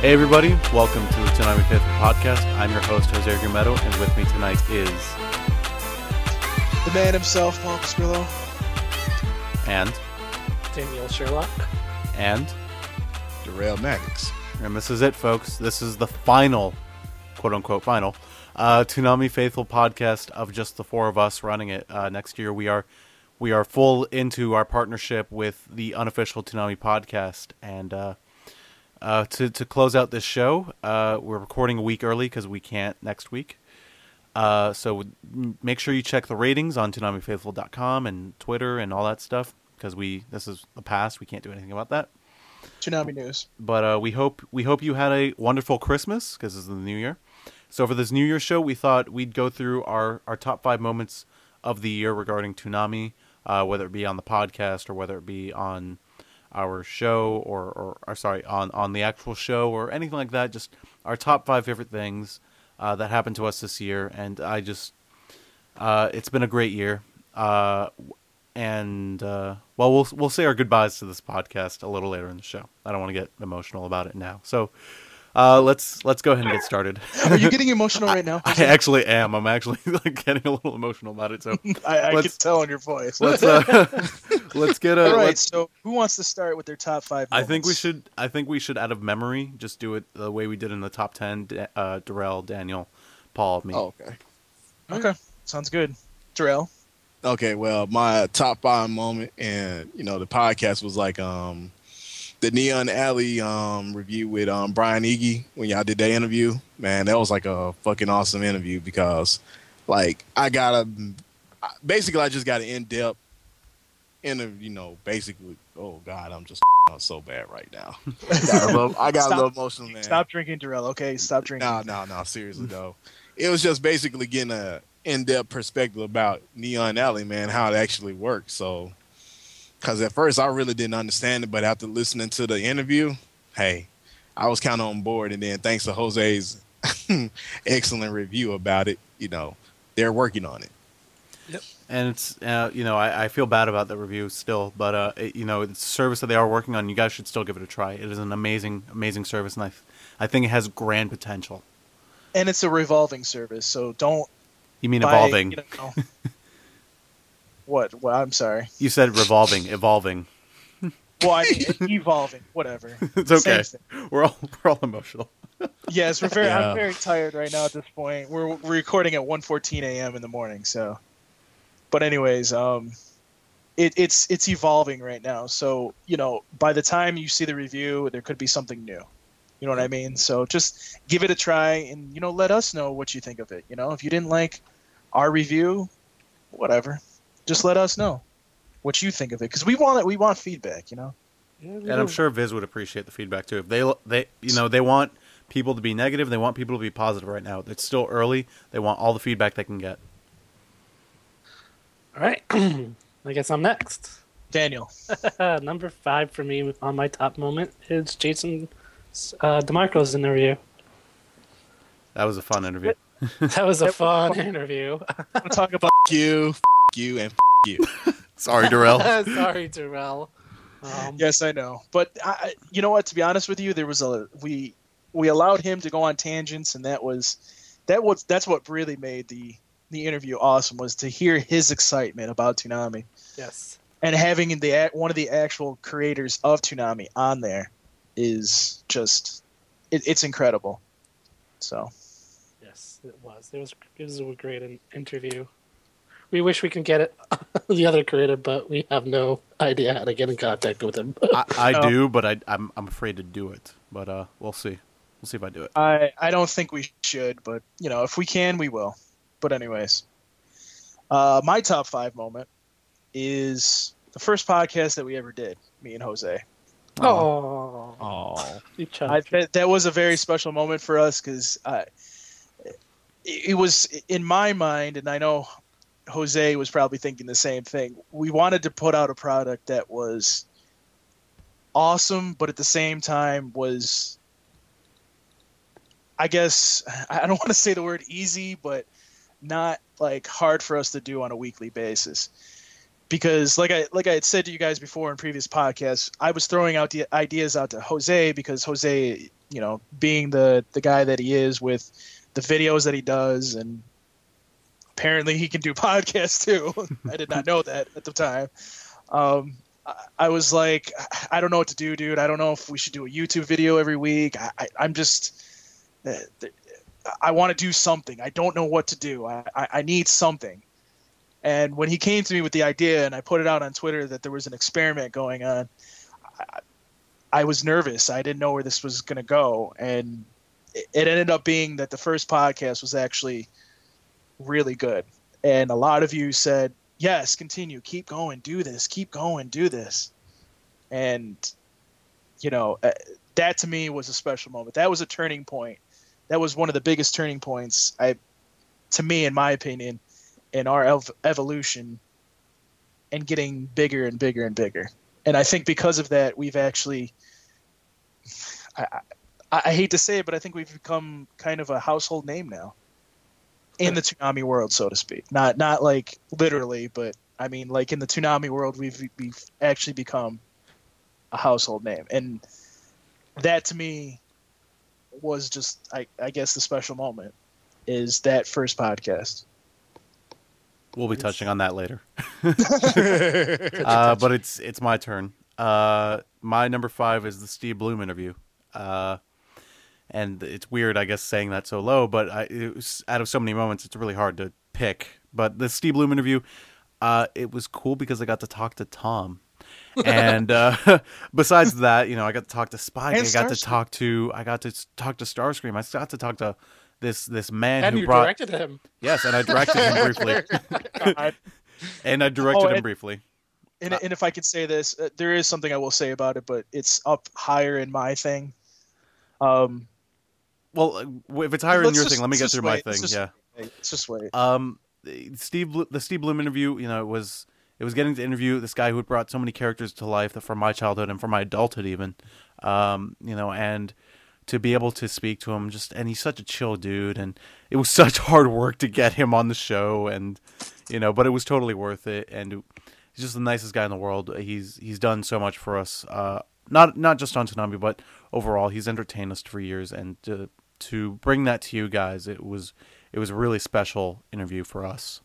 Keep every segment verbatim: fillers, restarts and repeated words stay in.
Hey everybody, welcome to the Toonami podcast. I'm your host, Jose Grumetto, and with me tonight is... the man himself, Paul Spero. And... Daniel Sherlock. And... Derail Nex. And this is it, folks. This is the final, quote-unquote final, uh, Toonami Faithful podcast of just the four of us running it. Uh, next year we are we are full into our partnership with the unofficial Toonami podcast, and... Uh, Uh, to, to close out this show, uh, we're recording a week early because we can't next week. Uh, so make sure you check the ratings on Toonami Faithful dot com and Twitter and all that stuff, because we this is the past. We can't do anything about that. Toonami news. But uh, we hope we hope you had a wonderful Christmas, because it's the new year. So for this New Year show, we thought we'd go through our, our top five moments of the year regarding Toonami, uh, whether it be on the podcast or whether it be on... our show or, or, or sorry, on, on the actual show or anything like that. Just our top five favorite things uh, that happened to us this year. And I just, uh, it's been a great year. Uh, and, uh, well, we'll, we'll say our goodbyes to this podcast a little later in the show. I don't want to get emotional about it now. So uh, let's, let's go ahead and get started. Are you getting emotional right now? I, I actually am. I'm actually like getting a little emotional about it. So I, I can tell in your voice. Let's, uh, Let's get a. All right. So, who wants to start with their top five moments? I think we should. I think we should, out of memory, just do it the way we did in the top ten. Uh, Darrell, Daniel, Paul, me. Oh, okay. Okay. Sounds good. Darrell. Okay. Well, my top five moment, and you know, the podcast was like um, the Neon Alley um review with um Brian Ige when y'all did that interview. Man, that was like a fucking awesome interview because, like, I got a basically I just got an in depth. And, you know, basically, oh, God, I'm just so bad right now. I got a little, I got stop, a little emotional, man. Stop drinking, Darrell, okay? Stop drinking. No, no, no, seriously, though. It was just basically getting an in-depth perspective about Neon Alley, man, how it actually works. So, because at first I really didn't understand it, but after listening to the interview, hey, I was kind of on board. And then thanks to Jose's excellent review about it, you know, they're working on it. Yep. And it's, uh, you know, I, I feel bad about the review still, but, uh, it, you know, it's a service that they are working on. You guys should still give it a try. It is an amazing, amazing service, and I, I think it has grand potential. And it's a revolving service, so don't... You mean buy, evolving. You know, what? Well, I'm sorry. You said revolving, evolving. Well, I mean, evolving, whatever. It's okay. We're all, we're all emotional. Yes, we're very, yeah. I'm very tired right now at this point. We're, we're recording at one fourteen a.m. in the morning, so... But anyways, um, it, it's it's evolving right now. So, you know, by the time you see the review, there could be something new. You know what I mean? So just give it a try and, you know, let us know what you think of it. You know, if you didn't like our review, whatever, just let us know what you think of it, because we want we want feedback, you know. And I'm sure Viz would appreciate the feedback too. If they they you know they want people to be negative, they want people to be positive. Right now, it's still early. They want all the feedback they can get. All right, I guess I'm next. Daniel. Number five for me on my top moment is Jason uh, DeMarco's interview. That was a fun interview. That was a fun interview. I'm talking about you, f*** you, and f*** you. Sorry, Darrell. Sorry, Darrell. Um, yes, I know. But I, you know what? To be honest with you, there was a we we allowed him to go on tangents, and that was that was that's what really made the. the interview awesome was to hear his excitement about Toonami. Yes. And having the one of the actual creators of Toonami on there is just it, it's incredible. So, yes, it was. It was it was a great interview. We wish we could get it the other creator, but we have no idea how to get in contact with him. I, I um, do, but I I'm I'm afraid to do it. But uh we'll see. We'll see if I do it. I I don't think we should, but you know, if we can, we will. But anyways, uh, my top five moment is the first podcast that we ever did, me and Jose. Oh, oh, that, that was a very special moment for us because uh, it, it was in my mind, and I know Jose was probably thinking the same thing. We wanted to put out a product that was awesome, but at the same time was, I guess, I don't want to say the word easy, but not like hard for us to do on a weekly basis. because like I like I had said to you guys before in previous podcasts, I was throwing out the ideas out to Jose because Jose, you know, being the, the guy that he is with the videos that he does, and apparently he can do podcasts too. I did not know that at the time. Um, I was like, I don't know what to do, dude. I don't know if we should do a YouTube video every week. I, I, I'm just, I want to do something. I don't know what to do. I, I need something. And when he came to me with the idea and I put it out on Twitter that there was an experiment going on, I, I was nervous. I didn't know where this was going to go. And it, it ended up being that the first podcast was actually really good. And a lot of you said, yes, continue, keep going, do this, keep going, do this. And, you know, that to me was a special moment. That was a turning point. That was one of the biggest turning points, I, to me, in my opinion, in our ev- evolution and getting bigger and bigger and bigger. And I think because of that, we've actually, I, I, I hate to say it, but I think we've become kind of a household name now. In the Toonami world, so to speak, not not like literally, but I mean, like in the Toonami world, we've we've actually become a household name, and that to me was just, I, I guess, the special moment is that first podcast. We'll be touching on that later, uh, but it's it's my turn. Uh, my number five is the Steve Blum interview. Uh, And it's weird, I guess, saying that so low, but I, it was, out of so many moments, it's really hard to pick. But the Steve Blum interview, uh, it was cool because I got to talk to Tom. And uh, besides that, you know, I got to talk to Spike. And I got Starscream. to talk to I got to talk to Starscream. I got to talk to this this man and who you brought, directed him. Yes, and I directed him briefly. and I directed oh, and, him briefly. And, uh, and if I could say this, uh, there is something I will say about it, but it's up higher in my thing. Um. Well, if it's higher than your just, thing, let me get through wait. my thing. Let's yeah, just let's just wait. Um, Steve, the Steve Blum interview, you know, it was it was getting to interview this guy who had brought so many characters to life that from my childhood and from my adulthood even, um, you know, and to be able to speak to him, just and he's such a chill dude, and it was such hard work to get him on the show, and you know, but it was totally worth it, and he's just the nicest guy in the world. He's he's done so much for us, uh, not not just on Toonami, but overall, he's entertained us for years, and. Uh, To bring that to you guys, it was it was a really special interview for us,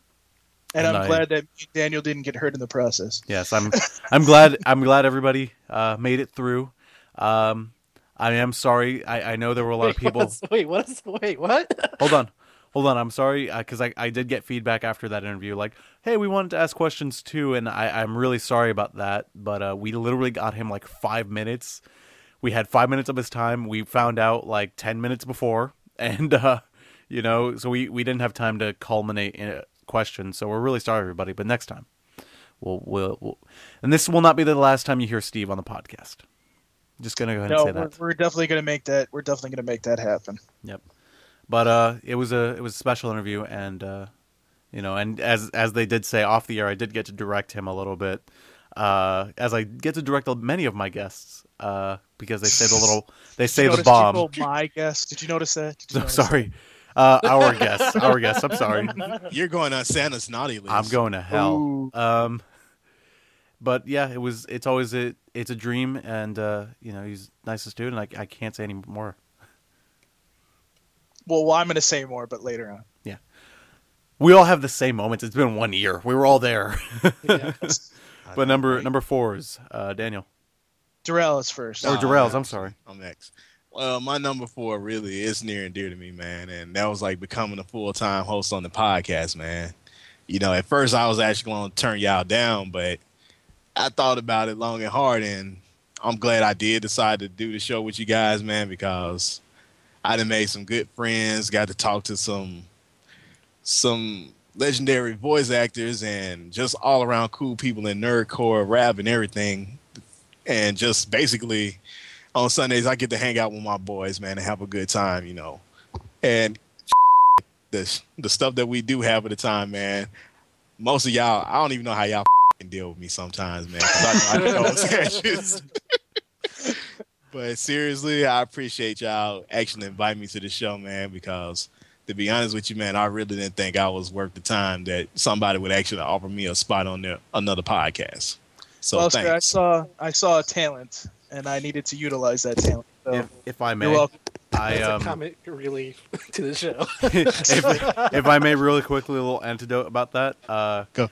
and, and I'm I, glad that Daniel didn't get hurt in the process. Yes, I'm I'm glad I'm glad everybody uh, made it through. Um, I am sorry. I, I know there were a lot wait, of people. What's, wait, what? Is, wait, what? hold on, hold on. I'm sorry because uh, I I did get feedback after that interview, like, hey, we wanted to ask questions too, and I I'm really sorry about that, but uh, we literally got him like five minutes. We had five minutes of his time. We found out like ten minutes before. And, uh, you know, so we, we didn't have time to culminate in a question. So we're really sorry, everybody. But next time, we'll, we'll, we'll... And this will not be the last time you hear Steve on the podcast. I'm just going to go ahead no, and say we're, that. We're definitely going to make that. We're definitely going to make that happen. Yep. But uh, it was a it was a special interview. And, uh, you know, and as as they did say off the air, I did get to direct him a little bit. Uh, as I get to direct many of my guests, uh, because they say the little, they say the bomb. Did you know my guests? Did you notice that? Did you notice sorry, that? Uh, our guests, our guests. I'm sorry. You're going on Santa's naughty list. I'm going to hell. Ooh. Um, but yeah, it was. It's always a. It's a dream, and uh, you know, he's the nicest dude, and I, I can't say any more. Well, well, I'm going to say more, but later on. Yeah, we all have the same moments. It's been one year. We were all there. Yeah. But number number four is uh, Daniel. Derail is first. Oh, Derail's. I'm sorry. I'm next. Well, my number four really is near and dear to me, man. And that was like becoming a full-time host on the podcast, man. You know, at first I was actually going to turn y'all down, but I thought about it long and hard. And I'm glad I did decide to do the show with you guys, man, because I done made some good friends, got to talk to some some... legendary voice actors and just all around cool people in nerdcore, rap, and everything. And just basically on Sundays, I get to hang out with my boys, man, and have a good time, you know. And the, the stuff that we do have at the time, man, most of y'all, I don't even know how y'all deal with me sometimes, man. I, I know but seriously, I appreciate y'all actually inviting me to the show, man, because to be honest with you, man, I really didn't think I was worth the time that somebody would actually offer me a spot on their, another podcast. So well, thanks. I saw I saw a talent, and I needed to utilize that talent. So if, if I may, you're I um, a comment really to the show. if, if I may, really quickly, a little antidote about that. Uh, Go.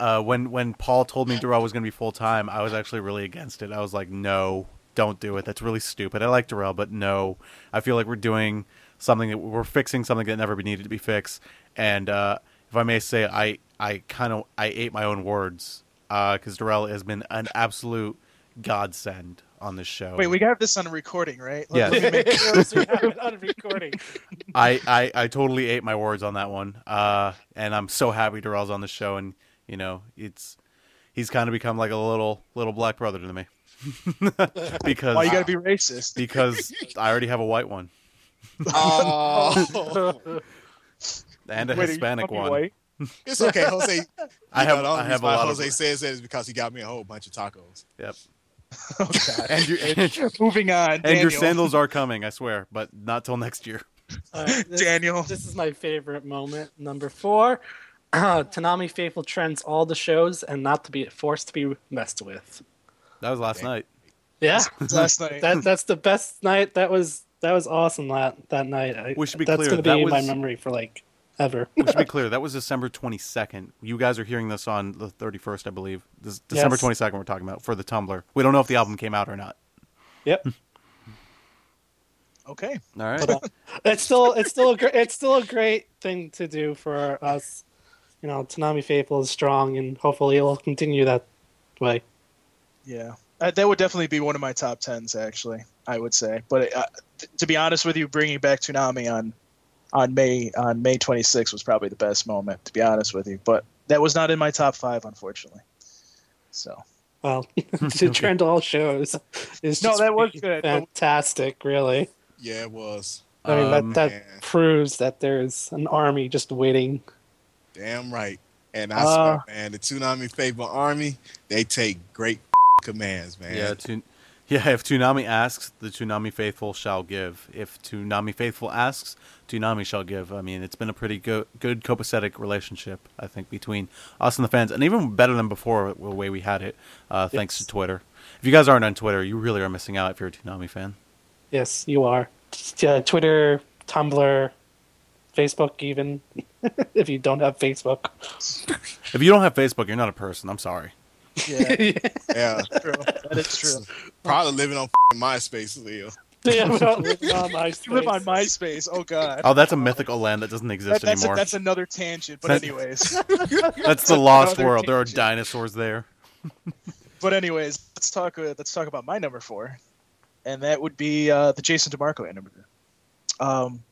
Uh, when when Paul told me Derail was going to be full time, I was actually really against it. I was like, no, don't do it. That's really stupid. I like Derail, but no, I feel like we're doing something that we're fixing something that never needed to be fixed. And uh, if I may say, I I kind of I ate my own words because uh, Derail has been an absolute godsend on this show. Wait, we got this on recording, right? Let yeah. me make sure we have it on recording. I, I I totally ate my words on that one, uh, and I'm so happy Derail's on the show and. You know, it's he's kind of become like a little little black brother to me. Because why you gotta be racist? Because I already have a white one. Oh, and a Wait, Hispanic one. White? It's okay, Jose. I have know, I have a lot. Jose of... says that is because he got me a whole bunch of tacos. Yep. Oh, God. And, you, and moving on. And Daniel. Your sandals are coming, I swear, but not till next year. Right, this, Daniel, this is my favorite moment. Number four. Uh, Toonami faithful trends all the shows and not to be forced to be messed with. That was last night. Yeah, last night. That that's the best night. That was that was awesome. That that night. I, we should be that's clear. Gonna be that was my memory for like ever. We should be clear. That was December twenty-second. You guys are hearing this on the thirty-first, I believe. This December twenty-second. We're talking about for the Tumblr. We don't know if the album came out or not. Yep. Okay. All right. But, uh, it's still it's still a gr- it's still a great thing to do for us. You know, Toonami faithful is strong, and hopefully it'll continue that way. Yeah, uh, that would definitely be one of my top tens, actually. I would say, but uh, th- to be honest with you, bringing back Toonami on on May on May twenty-sixth was probably the best moment. To be honest with you, but that was not in my top five, unfortunately. So, well, the trend all shows is no, that was good, fantastic, really. Yeah, it was. I mean, um, that that yeah. proves that there's an army just waiting. Damn right. And I swear, uh, man, the Toonami faithful army, they take great commands, man. Yeah, to, yeah. If Toonami asks, the Toonami faithful shall give. If Toonami faithful asks, Toonami shall give. I mean, it's been a pretty go- good copacetic relationship, I think, between us and the fans. And even better than before, the way we had it, uh, yes. thanks to Twitter. If you guys aren't on Twitter, you really are missing out if you're a Toonami fan. Yes, you are. Uh, Twitter, Tumblr, Facebook even. If you don't have Facebook. If you don't have Facebook, you're not a person. I'm sorry. Yeah. yeah. yeah. True. That is true. Probably living on MySpace, Leo. Yeah, we don't live on MySpace. You live on MySpace. Oh, God. Oh, that's a mythical land that doesn't exist that, that's anymore. A, that's another tangent, but that's, anyways. That's the lost world. Tangent. There are dinosaurs there. But anyways, let's talk, uh, let's talk about my number four, and that would be uh, the Jason DeMarco interview. Um,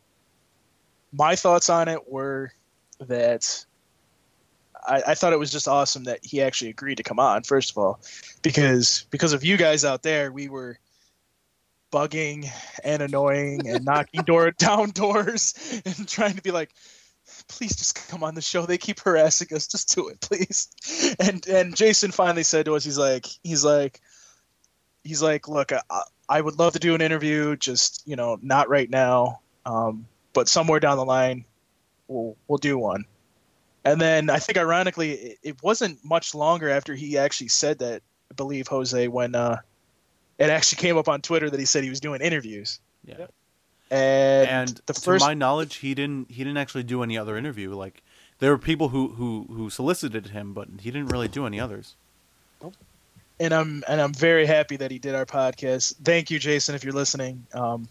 my thoughts on it were... that I, I thought it was just awesome that he actually agreed to come on, first of all, because because of you guys out there, we were bugging and annoying and knocking door down doors and trying to be like, please just come on the show. They keep harassing us. Just do it, please. And and Jason finally said to us, he's like, he's like, he's like, look, I, I would love to do an interview. Just, you know, not right now, um, but somewhere down the line. We'll, we'll do one. And then I think ironically, it, it wasn't much longer after he actually said that, I believe, Jose, when uh, it actually came up on Twitter that he said he was doing interviews. Yeah. And, and the first... to my knowledge, he didn't he didn't actually do any other interview. Like there were people who, who, who solicited him, but he didn't really do any others. And I'm and I'm very happy that he did our podcast. Thank you, Jason, if you're listening. Um,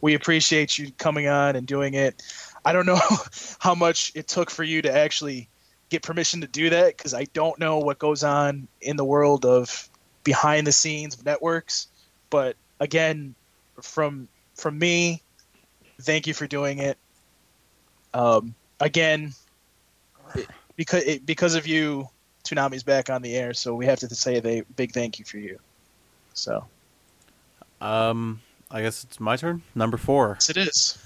we appreciate you coming on and doing it. I don't know how much it took for you to actually get permission to do that, because I don't know what goes on in the world of behind the scenes of networks. But again, from from me, thank you for doing it. Um, again, it, because it, because of you, Toonami's back on the air, so we have to say a big thank you for you. So, um, I guess it's my turn. Number four. Yes, it is.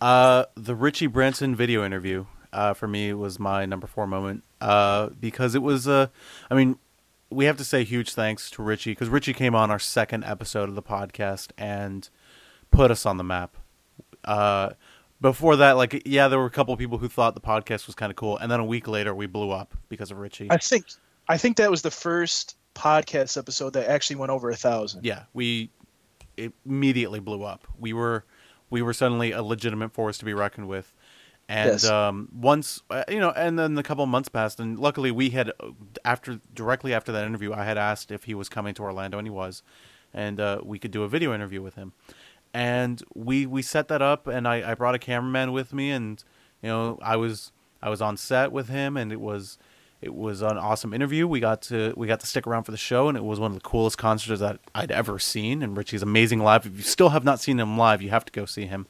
Uh, the Richie Branson video interview, uh, for me was my number four moment, uh, because it was, uh, I mean, we have to say huge thanks to Richie, because Richie came on our second episode of the podcast and put us on the map. Uh, before that, like, yeah, there were a couple of people who thought the podcast was kind of cool, and then a week later we blew up because of Richie. I think I think that was the first podcast episode that actually went over a thousand. Yeah, we it immediately blew up. We were we were suddenly a legitimate force to be reckoned with. And yes. um, once, you know, and then a couple of months passed, and luckily we had, after directly after that interview, I had asked if he was coming to Orlando, and he was, and uh, we could do a video interview with him. And we we set that up, and I, I brought a cameraman with me, and you know, I was I was on set with him, and it was it was an awesome interview. We got to we got to stick around for the show, and it was one of the coolest concerts that I'd ever seen. And Richie's amazing live. If you still have not seen him live, you have to go see him.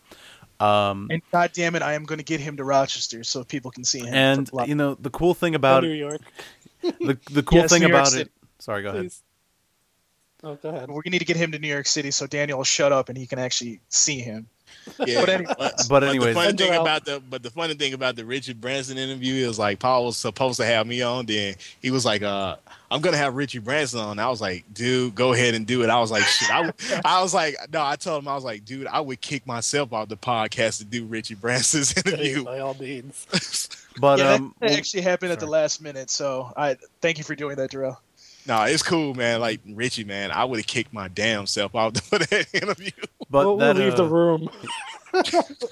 Um, and God damn it, I am going to get him to Rochester so people can see him. And you know, the cool thing about New York, the the cool yes, thing New about it. Sorry, go Please. ahead. Oh, go ahead. We're going to need to get him to New York City so Daniel will shut up and he can actually see him. Yeah. But, anyways, but, but anyways, but the fun thing about the but the funny thing about the Richie Branson interview is like Paul was supposed to have me on. Then he was like, uh, "I'm gonna have Richie Branson on." And I was like, "Dude, go ahead and do it." I was like, "Shit," I, I was like, "No." I told him I was like, "Dude, I would kick myself off the podcast to do Richie Branson's interview." By all means. But yeah, um, that actually happened sorry. at the last minute. So I thank you for doing that, Darrell. No, nah, it's cool, man. Like, Richie, man, I would have kicked my damn self out for that interview. But we'll, that, we'll leave uh, the room.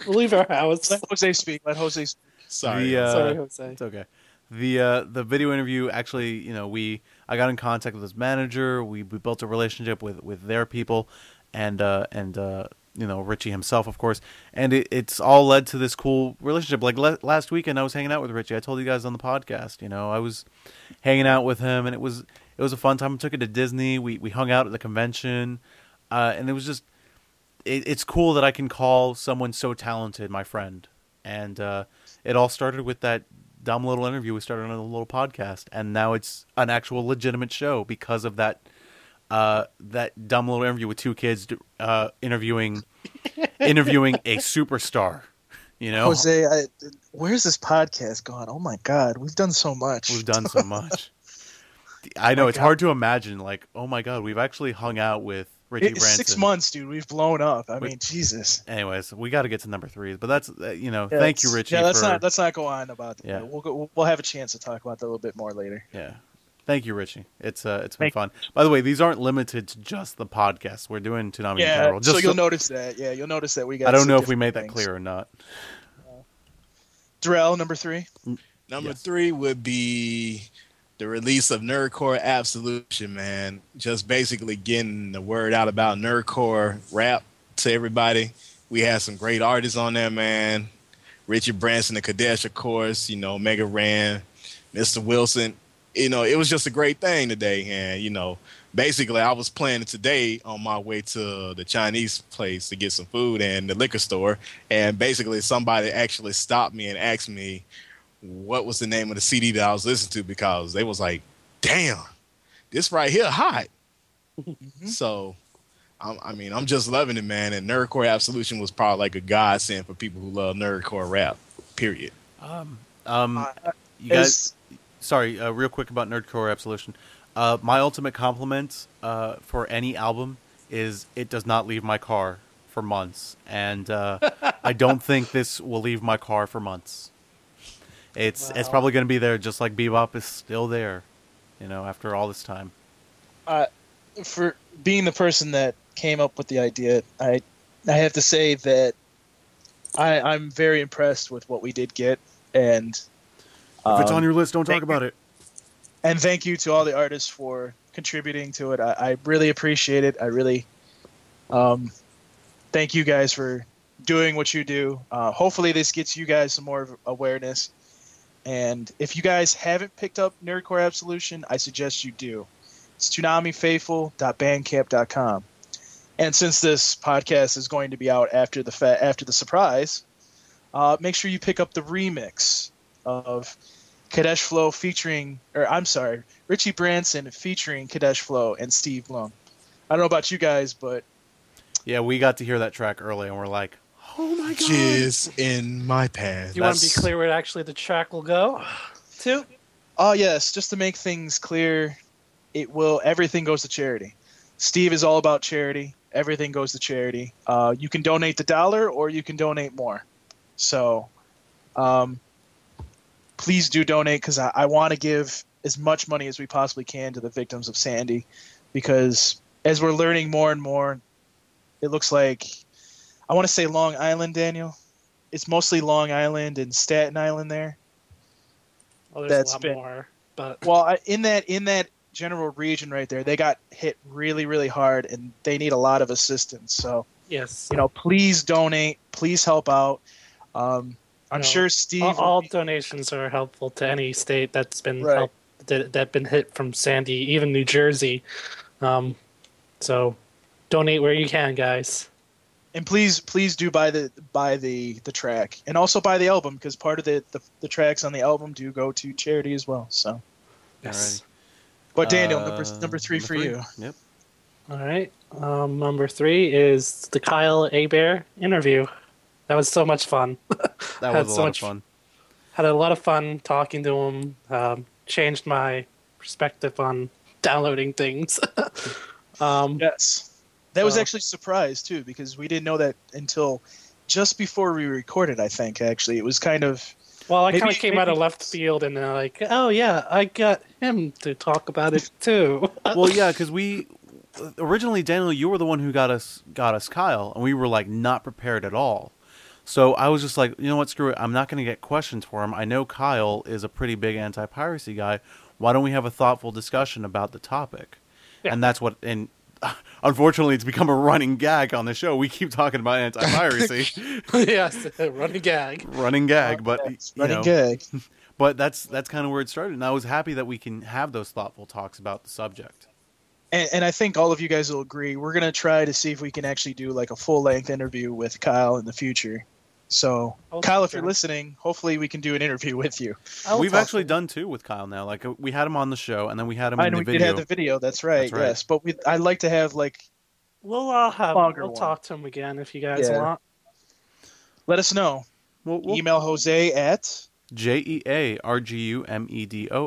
We'll leave our house. Let Jose speak. Let Jose speak. Sorry. The, uh, Sorry, Jose. It's okay. The uh, the video interview, actually, you know, we I got in contact with his manager. We, we built a relationship with, with their people and, uh, and uh, you know, Richie himself, of course. And it, it's all led to this cool relationship. Like, le- last weekend, I was hanging out with Richie. I told you guys on the podcast, you know, I was hanging out with him, and it was... It was a fun time. I took it to Disney. We we hung out at the convention, uh, and it was just it, it's cool that I can call someone so talented my friend. And uh, it all started with that dumb little interview. We started on a little podcast, and now it's an actual legitimate show because of that uh, that dumb little interview with two kids uh, interviewing interviewing a superstar. You know, Jose, I, where's this podcast gone? Oh my God, we've done so much. We've done so much. I know, oh it's God. hard to imagine, like, oh my God, we've actually hung out with Richie Branson. Six months, dude. We've blown up. I we, mean, Jesus. Anyways, we got to get to number three. But that's, uh, you know, yeah, thank you, Richie. Yeah, let's, for, not, let's not go on about that. Yeah. We'll, go, we'll have a chance to talk about that a little bit more later. Yeah. Thank you, Richie. It's uh, It's been thank fun. You. By the way, these aren't limited to just the podcast. We're doing Toonami yeah, in general. Just so you'll so, notice that. Yeah, you'll notice that we got I don't know if we made things. that clear or not. Uh, Darrell, number three? Number yes. three would be... the release of Nerdcore Absolution, man. Just basically getting the word out about Nerdcore rap to everybody. We had some great artists on there, man. Richie Branson and Kadesh, of course, you know, Mega Ran, Mister Wilson. You know, it was just a great thing today. And, you know, basically I was planning today on my way to the Chinese place to get some food and the liquor store. And basically somebody actually stopped me and asked me, what was the name of the C D that I was listening to, because they was like, damn, this right here hot. Mm-hmm. So, I'm, I mean, I'm just loving it, man. And Nerdcore Absolution was probably like a godsend for people who love Nerdcore rap, period. Um, um, you guys, sorry, uh, real quick about Nerdcore Absolution. Uh, my ultimate compliment uh, for any album is it does not leave my car for months. And uh, I don't think this will leave my car for months. It's wow. It's probably going to be there, just like Bebop is still there, you know, after all this time. Uh, for being the person that came up with the idea, I I have to say that I, I'm very impressed with what we did get. And um, if it's on your list, don't talk about it. And thank you to all the artists for contributing to it. I, I really appreciate it. I really um, thank you guys for doing what you do. Uh, hopefully this gets you guys some more awareness. And if you guys haven't picked up Nerdcore Absolution, I suggest you do. It's toonami faithful dot bandcamp dot com. And since this podcast is going to be out after the fa- after the surprise, uh, make sure you pick up the remix of Kadesh Flow featuring, or I'm sorry, Richie Branson featuring Kadesh Flow and Steve Blum. I don't know about you guys, but yeah, we got to hear that track early, and we're like, oh my God. Jizz in my pants. Do you That's... want to be clear where actually the track will go to? Oh, uh, yes. Just to make things clear, it will. Everything goes to charity. Steve is all about charity. Everything goes to charity. Uh, you can donate the dollar or you can donate more. So um, please do donate, because I, I want to give as much money as we possibly can to the victims of Sandy, because as we're learning more and more, it looks like, I want to say Long Island, Daniel. It's mostly Long Island and Staten Island there. Oh, there's That's a lot been, more. But well, I, in that in that general region right there, they got hit really, really hard, and they need a lot of assistance. So yes, you know, please donate, please help out. Um, I'm you know, sure Steve. All, all be, donations are helpful to any state that's been right. helped, that that been hit from Sandy, even New Jersey. Um, so donate where you can, guys. And please, please do buy the buy the, the track, and also buy the album, because part of the, the, the tracks on the album do go to charity as well. So, yes. All right. But Daniel, uh, number number three number for three. you. Yep. All right. Um, number three is the Kyle Hebert interview. That was so much fun. That was a so lot much, of fun. Had a lot of fun talking to him. Um, changed my perspective on downloading things. um, yes. That was actually a surprise, too, because we didn't know that until just before we recorded, I think, actually. It was kind of... Well, I kind of came maybe, out of left field and uh, like, oh, yeah, I got him to talk about it, too. Well, yeah, because we... Originally, Daniel, you were the one who got us got us Kyle, and we were, like, not prepared at all. So I was just like, you know what, screw it. I'm not going to get questions for him. I know Kyle is a pretty big anti-piracy guy. Why don't we have a thoughtful discussion about the topic? Yeah. And that's what... and. Unfortunately, it's become a running gag on the show. We keep talking about anti-piracy. Yes, running gag. Running gag, but yes, running know, gag. But that's that's kind of where it started, and I was happy that we can have those thoughtful talks about the subject. And, and I think all of you guys will agree. We're gonna try to see if we can actually do like a full-length interview with Kyle in the future. So, I'll Kyle, if you're that. listening, hopefully we can do an interview with you. I'll We've actually you. done two with Kyle now. Like we had him on the show, and then we had him I in the we video. We did have the video. That's right. That's right. Yes, but we, I'd like to have like. We'll uh, have. We'll one. talk to him again if you guys yeah. want. Let us know. We'll, we'll, Email Jose at jeargumedo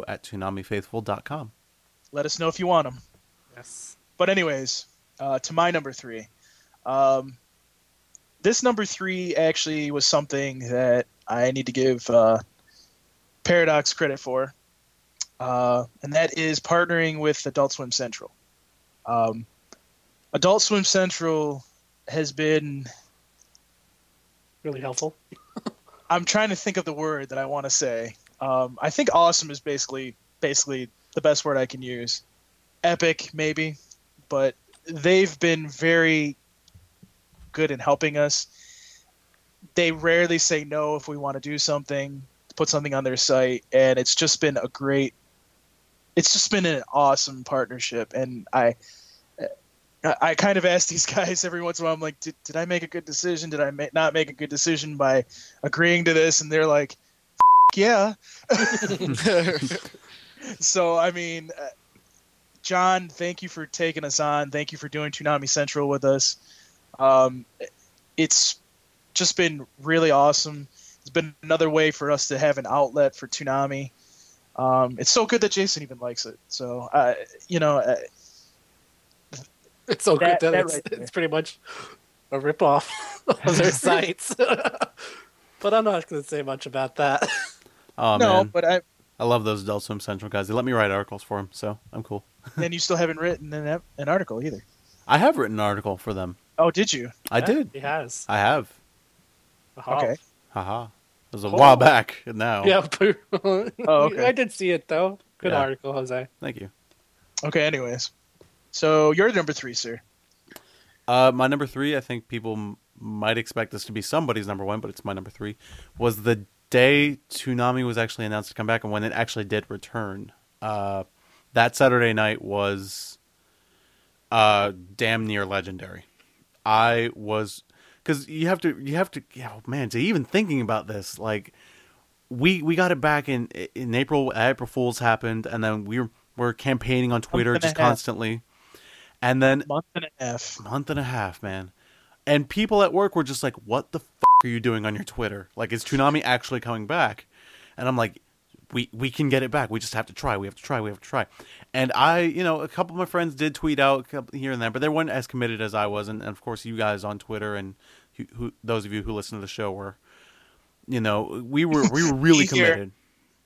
at toonamifaithful dot com. Let us know if you want him. Yes. But anyways, uh, to my number three. Um, This number three actually was something that I need to give uh, Paradox credit for, uh, and that is partnering with Adult Swim Central. Um, Adult Swim Central has been... Really helpful. I'm trying to think of the word that I want to say. Um, I think awesome is basically basically the best word I can use. Epic, maybe, but they've been very... good in helping us. They rarely say no if we want to do something, put something on their site, and it's just been a great it's just been an awesome partnership. And I I kind of ask these guys every once in a while, I'm like, did, did I make a good decision? Did I ma- not make a good decision by agreeing to this? And they're like, F- yeah. So I mean, John, thank you for taking us on. Thank you for doing Toonami Central with us. Um, it's just been really awesome. It's been another way for us to have an outlet for Toonami. Um, it's so good that Jason even likes it. So, uh, you know, uh, it's so that, good that, that it's, right it's pretty much a ripoff of their sites. But I'm not going to say much about that. Oh, no, man. but I I love those Adult Swim Central guys. They let me write articles for them, so I'm cool. And you still haven't written an, an article either. I have written an article for them. Oh, did you? I yeah, did. He has. I have. Aha. Okay. Haha. It was a oh. while back now. Yeah. oh, okay. I did see it, though. Good yeah. article, Jose. Thank you. Okay, anyways. So, you're number three, sir. Uh, my number three, I think people m- might expect this to be somebody's number one, but it's my number three, was the day Toonami was actually announced to come back and when it actually did return. Uh, that Saturday night was uh, damn near legendary. I was, because you have to, you have to, oh man, to even thinking about this, like, we we got it back in in April, April Fools happened, and then we were, we're campaigning on Twitter just constantly. And then, month and a half. Month and a half, man. And people at work were just like, what the f*** are you doing on your Twitter? Like, is Toonami actually coming back? And I'm like, we we can get it back. We just have to try. We have to try. We have to try. And I, you know, a couple of my friends did tweet out here and there, but they weren't as committed as I was. And, and of course, you guys on Twitter and who, who, those of you who listen to the show were. you know, we were we were really committed.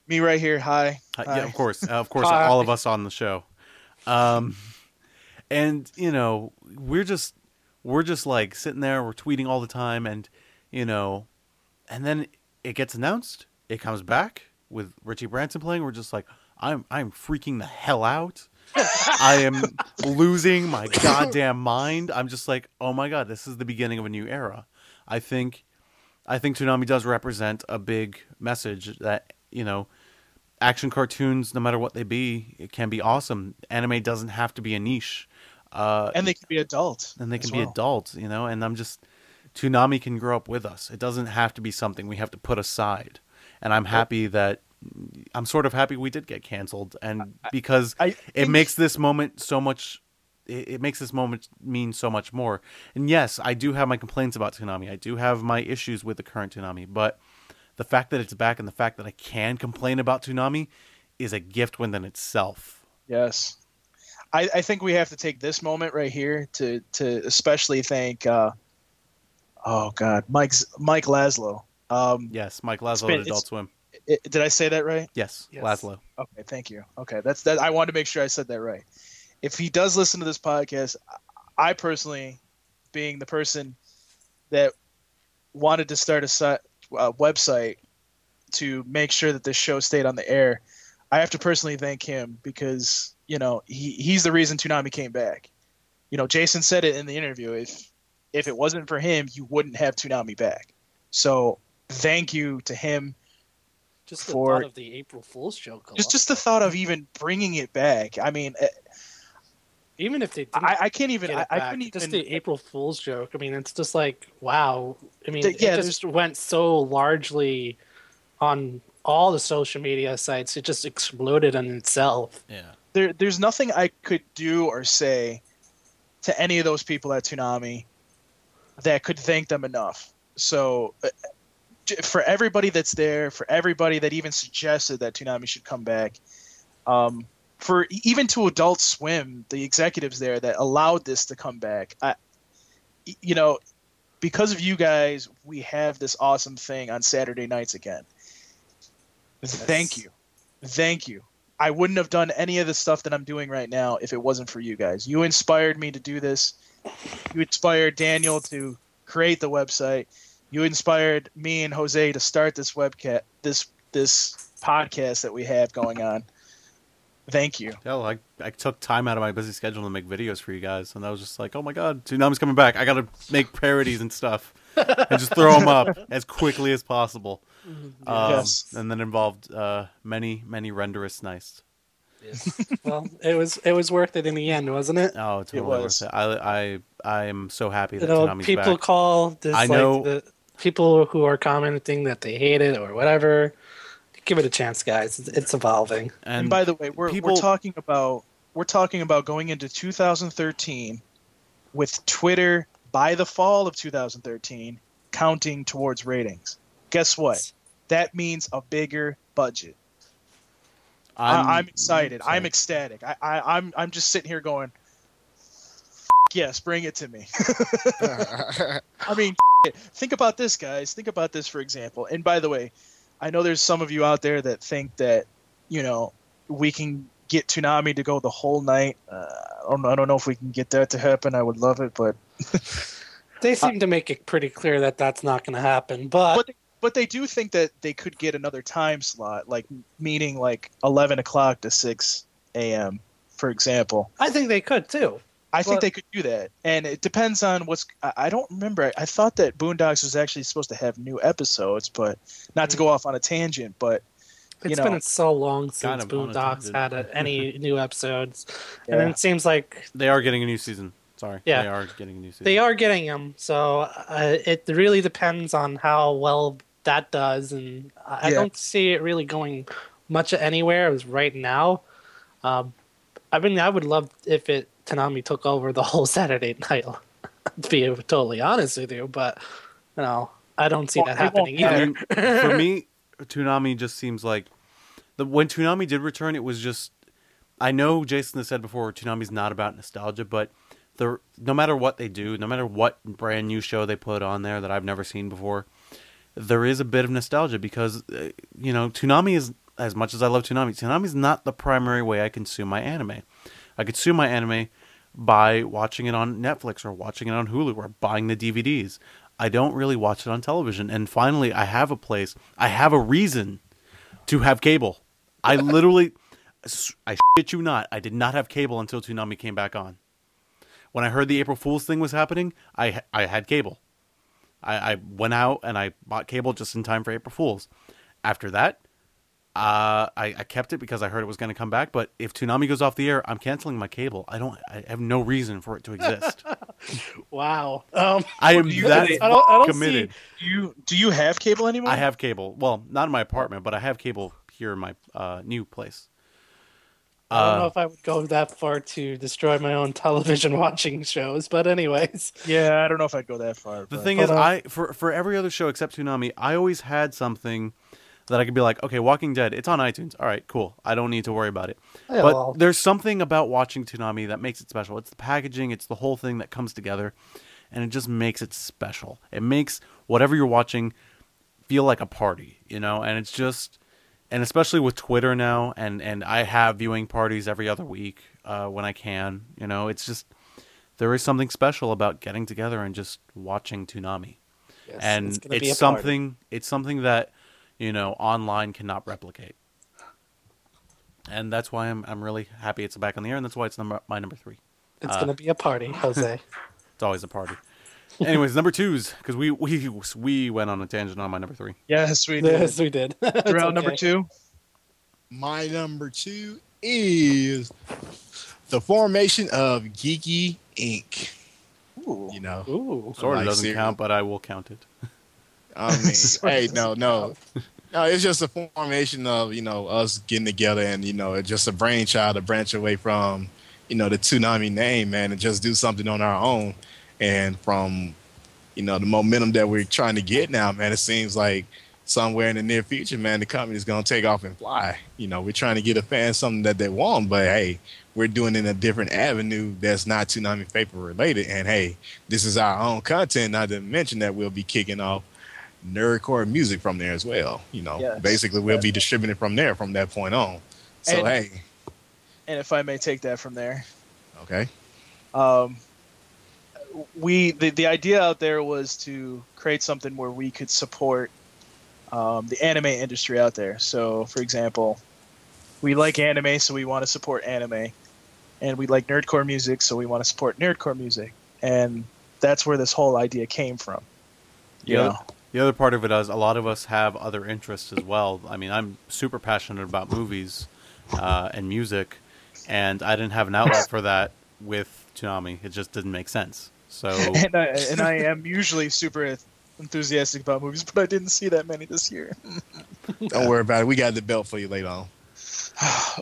Me right here. Hi. Hi. Yeah, of course. Uh, of course. Hi. All of us on the show. Um, and, you know, we're just we're just like sitting there. We're tweeting all the time. And, you know, and then it gets announced. It comes back with Richie Branson playing. We're just like, I'm I'm freaking the hell out. I am losing my goddamn mind. I'm just like, oh, my God, this is the beginning of a new era. I think I think Toonami does represent a big message that, you know, action cartoons, no matter what they be, it can be awesome. Anime doesn't have to be a niche. Uh, and they can be adult. And they can well. be adult, you know, and I'm just, Toonami can grow up with us. It doesn't have to be something we have to put aside. And I'm happy that, I'm sort of happy we did get canceled. And because I, I it makes this moment so much, it, it makes this moment mean so much more. And yes, I do have my complaints about Toonami. I do have my issues with the current Toonami, but the fact that it's back and the fact that I can complain about Toonami is a gift within itself. Yes. I, I think we have to take this moment right here to, to especially thank, uh, oh God, Mike's Mike Laszlo. Um, yes. Mike Laszlo been, at Adult Swim. It, did I say that right? Yes. yes. Laszlo. Okay. Thank you. Okay. That's that. I wanted to make sure I said that right. If he does listen to this podcast, I personally, being the person that wanted to start a site, Uh, website to make sure that this show stayed on the air, I have to personally thank him because, you know, he, he's the reason Toonami came back. You know, Jason said it in the interview, if if it wasn't for him, you wouldn't have Toonami back. So thank you to him. Just the for, thought of the April Fool's joke. Just, just the thought of even bringing it back. I mean, even if they didn't I, I can't even I, I couldn't even just the April Fool's joke. I mean, it's just like, wow. I mean, the, yeah, it just went so largely on all the social media sites. It just exploded on itself. Yeah. There there's nothing I could do or say to any of those people at Toonami that could thank them enough. So uh, for everybody that's there, for everybody that even suggested that Toonami should come back, um for even to Adult Swim, the executives there that allowed this to come back, I, you know, because of you guys, we have this awesome thing on Saturday nights again. Yes. Thank you. Thank you. I wouldn't have done any of the stuff that I'm doing right now if it wasn't for you guys. You inspired me to do this. You inspired Daniel to create the website. You inspired me and Jose to start this webcast, this, this podcast that we have going on. Thank you. Hell, I, I took time out of my busy schedule to make videos for you guys, and I was just like, oh my God, Toonami's coming back. I got to make parodies and stuff and just throw them up as quickly as possible. Yes. Um, and then involved uh, many, many renderists nice. Yes. Well, it was it was worth it in the end, wasn't it? Oh, totally it was. Worth it. I, I, I am so happy that you know, Toonami's people back. People call this, I know... like, the people who are commenting that they hate it or whatever. Give it a chance, guys. It's evolving. And, and by the way, we're people... we're talking about we're talking about going into two thousand thirteen with Twitter by the fall of two thousand thirteen counting towards ratings. Guess what? That means a bigger budget. I'm, I, I'm excited. Sorry. I'm ecstatic. I, I I'm I'm just sitting here going, F- yes, bring it to me. I mean, f- think about this, guys. Think about this, for example. And by the way, I know there's some of you out there that think that, you know, we can get Toonami to go the whole night. Uh, I, don't, I don't know if we can get that to happen. I would love it, but they seem I, to make it pretty clear that that's not going to happen. But but they, but they do think that they could get another time slot, like meaning like eleven o'clock to six a m, for example. I think they could too. I but... think they could do that, and it depends on what's. I don't remember. I thought that Boondocks was actually supposed to have new episodes, but not to go off on a tangent. But you it's know, been so long since Boondocks had a, any new episodes, yeah. And then it seems like they are getting a new season. Sorry, yeah, they are getting a new season. They are getting them, so uh, it really depends on how well that does, and I yeah. don't see it really going much anywhere as right now. Uh, I mean, I would love if it. Toonami took over the whole Saturday night, to be totally honest with you, but you know, I don't see well, that happening either. I mean, for me, Toonami just seems like the when Toonami did return, it was just I know Jason has said before Toonami's not about nostalgia, but the no matter what they do, no matter what brand new show they put on there that I've never seen before, there is a bit of nostalgia because, uh, you know, Toonami is, as much as I love Toonami, Toonami is not the primary way I consume my anime. I consume my anime by watching it on Netflix or watching it on Hulu or buying the D V Ds. I don't really watch it on television. And finally, I have a place. I have a reason to have cable. I literally, I shit you not, I did not have cable until Toonami came back on. When I heard the April Fool's thing was happening, I I had cable. I, I went out and I bought cable just in time for April Fool's. After that, uh, I, I kept it because I heard it was going to come back. But if Toonami goes off the air, I'm canceling my cable. I don't. I have no reason for it to exist. Wow. Um, I am you, that I don't, I don't committed. See, do you do you have cable anymore? I have cable. Well, not in my apartment, but I have cable here in my uh, new place. I don't know if I would go that far to destroy my own television watching shows, but anyways. Yeah, I don't know if I'd go that far. The but. thing Hold is, on. I for, for every other show except Toonami, I always had something that I could be like, okay, Walking Dead, it's on iTunes. All right, cool. I don't need to worry about it. I but love. There's something about watching Toonami that makes it special. It's the packaging. It's the whole thing that comes together, and it just makes it special. It makes whatever you're watching feel like a party, you know, and it's just... And especially with Twitter now, and, and I have viewing parties every other week uh, when I can. You know, it's just, there is something special about getting together and just watching Toonami. Yes, and it's, it's something party. It's something that, you know, online cannot replicate. And that's why I'm I'm really happy it's back on the air, and that's why it's number my number three. It's uh, going to be a party, Jose. It's always a party. Anyways, number twos, because we, we we went on a tangent on my number three. Yes, we did. Yes, we did. Derail, okay. Number two. My number two is the formation of Geeky Incorporated. Ooh. You know, Ooh. sort of like, doesn't serious. count, but I will count it. I mean, hey, no, no. No, it's just a formation of, you know, us getting together and, you know, it's just a brainchild to branch away from, you know, the Toonami name, man, and just do something on our own. And from, you know, the momentum that we're trying to get now, man, it seems like somewhere in the near future, man, the company is going to take off and fly. You know, we're trying to get a fan something that they want, but, hey, we're doing it in a different avenue that's not Toonami paper related. And, hey, this is our own content. Not to mention that we'll be kicking off Nerdcore music from there as well. You know, yes. Basically we'll be distributing from there from that point on. So, and, hey. And if I may take that from there. Okay. Um. We the, the idea out there was to create something where we could support um, the anime industry out there. So, for example, we like anime, so we want to support anime. And we like nerdcore music, so we want to support nerdcore music. And that's where this whole idea came from. Yeah. The other part of it is a lot of us have other interests as well. I mean, I'm super passionate about movies uh, and music, and I didn't have an outlet for that with Toonami. It just didn't make sense. So, and I, and I am usually super enthusiastic about movies, but I didn't see that many this year. Don't worry about it. We got the belt for you later on.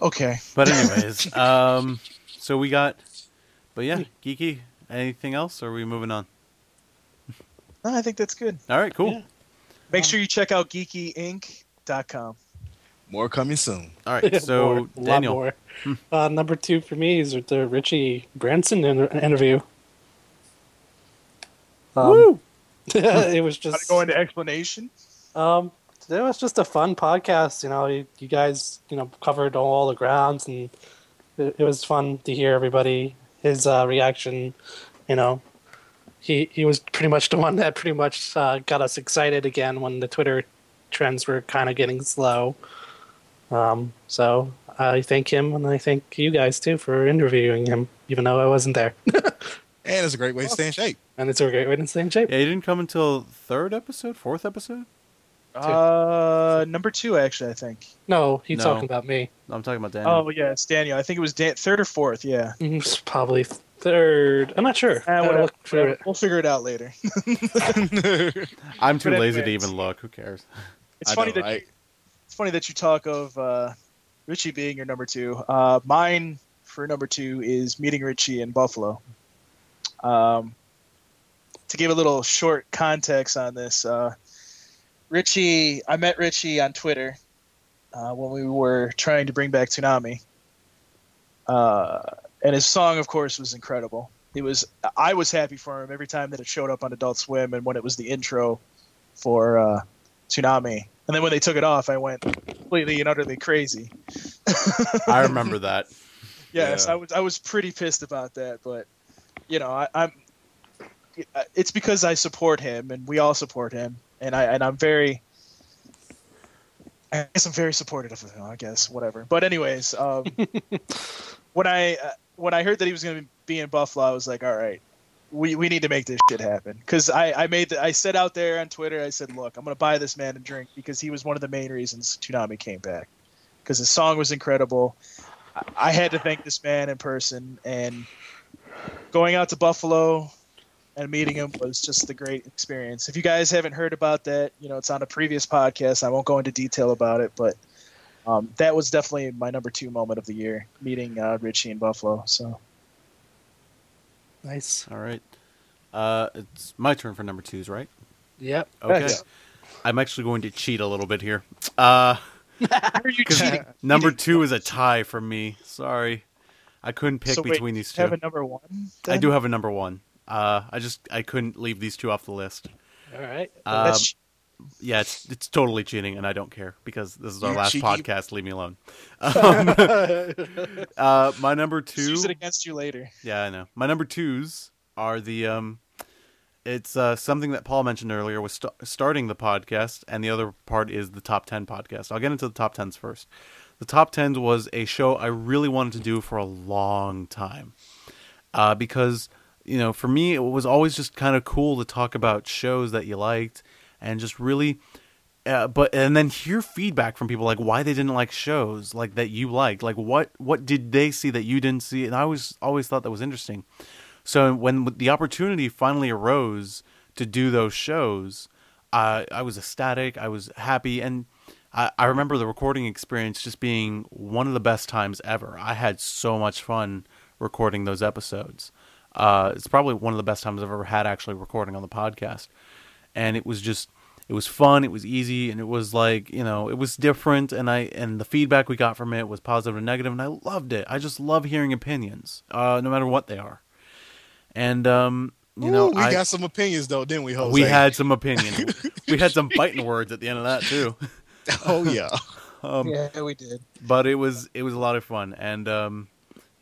Okay. But anyways, um, so we got, but yeah, Geeky, anything else? Or are we moving on? No, I think that's good. All right, cool. Yeah. Make um, sure you check out geeky inc dot com. More coming soon. All right, so more, Daniel. More. Hmm. Uh, number two for me is the Richie Branson inter- interview. Um, Woo! It was just go into explanation. Um, it was just a fun podcast. You know, you, you guys, you know, covered all the grounds, and it, it was fun to hear everybody his uh, reaction. You know, he he was pretty much the one that pretty much uh, got us excited again when the Twitter trends were kind of getting slow. Um, so I thank him, and I thank you guys too for interviewing him, even though I wasn't there. And it's a great way to stay in shape. And it's a great way to stay in shape. Yeah, he didn't come until third episode, fourth episode? Uh, two. Number two, actually, I think. No, he's no. talking about me. No, I'm talking about Daniel. Oh, yeah, it's Daniel. I think it was Dan- third or fourth, yeah. It's probably third. I'm not sure. Uh, we'll, look for it. We'll figure it out later. I'm too but lazy anyways. to even look. Who cares? It's I funny that... Like. You- It's funny that you talk of uh, Richie being your number two. Uh, mine for number two is meeting Richie in Buffalo. Um, to give a little short context on this, uh, Richie, I met Richie on Twitter uh, when we were trying to bring back Toonami. Uh, and his song, of course, was incredible. It was I was happy for him every time that it showed up on Adult Swim and when it was the intro for uh, – Toonami. And then when they took it off, I went completely and utterly crazy. I remember that. Yes, yeah. I was I was pretty pissed about that, but you know, I, I'm. It's because I support him, and we all support him, and I and I'm very. I guess I'm very supportive of him. I guess whatever. But anyways, um, when I uh, when I heard that he was going to be in Buffalo, I was like, all right, we, we need to make this shit happen. Because I I made the, I said out there on Twitter, I said, look, I'm going to buy this man a drink because he was one of the main reasons Toonami came back. Because his song was incredible. I had to thank this man in person, and going out to Buffalo and meeting him was just a great experience. If you guys haven't heard about that, you know, it's on a previous podcast. I won't go into detail about it, but um, that was definitely my number two moment of the year, meeting uh, Richie in Buffalo. So nice. All right. Uh, it's my turn for number twos, right? Yep. Okay. Thanks. I'm actually going to cheat a little bit here. Uh, Are you cheating? Number two is a tie for me. Sorry. I couldn't pick so wait, between these two. You have a number one? Then? I do have a number one. Uh, I just I couldn't leave these two off the list. All right. Um, That's che- yeah, it's it's totally cheating, and I don't care because this is our You're last cheeky. podcast. Leave me alone. Um, uh, my number two. Use it against you later. Yeah, I know. My number twos are the um, it's uh, something that Paul mentioned earlier was st- starting the podcast, and the other part is the top ten podcast. I'll get into the top tens first. The top tens was a show I really wanted to do for a long time, uh, because. You know, for me, it was always just kind of cool to talk about shows that you liked and just really, uh, but, and then hear feedback from people like why they didn't like shows like that you liked, like what, what did they see that you didn't see? And I always, always thought that was interesting. So when the opportunity finally arose to do those shows, uh, I was ecstatic. I was happy. And I, I remember the recording experience just being one of the best times ever. I had so much fun recording those episodes. Uh, it's probably one of the best times I've ever had actually recording on the podcast. And it was just, it was fun. It was easy. And it was like, you know, it was different. And I, and the feedback we got from it was positive and negative. And I loved it. I just love hearing opinions, uh, no matter what they are. And, um, you Ooh, know, we I, got some opinions though, didn't we, Jose? We had some opinions. We had some biting words at the end of that too. Oh yeah. um, yeah, we did. But it was, it was a lot of fun. And, um,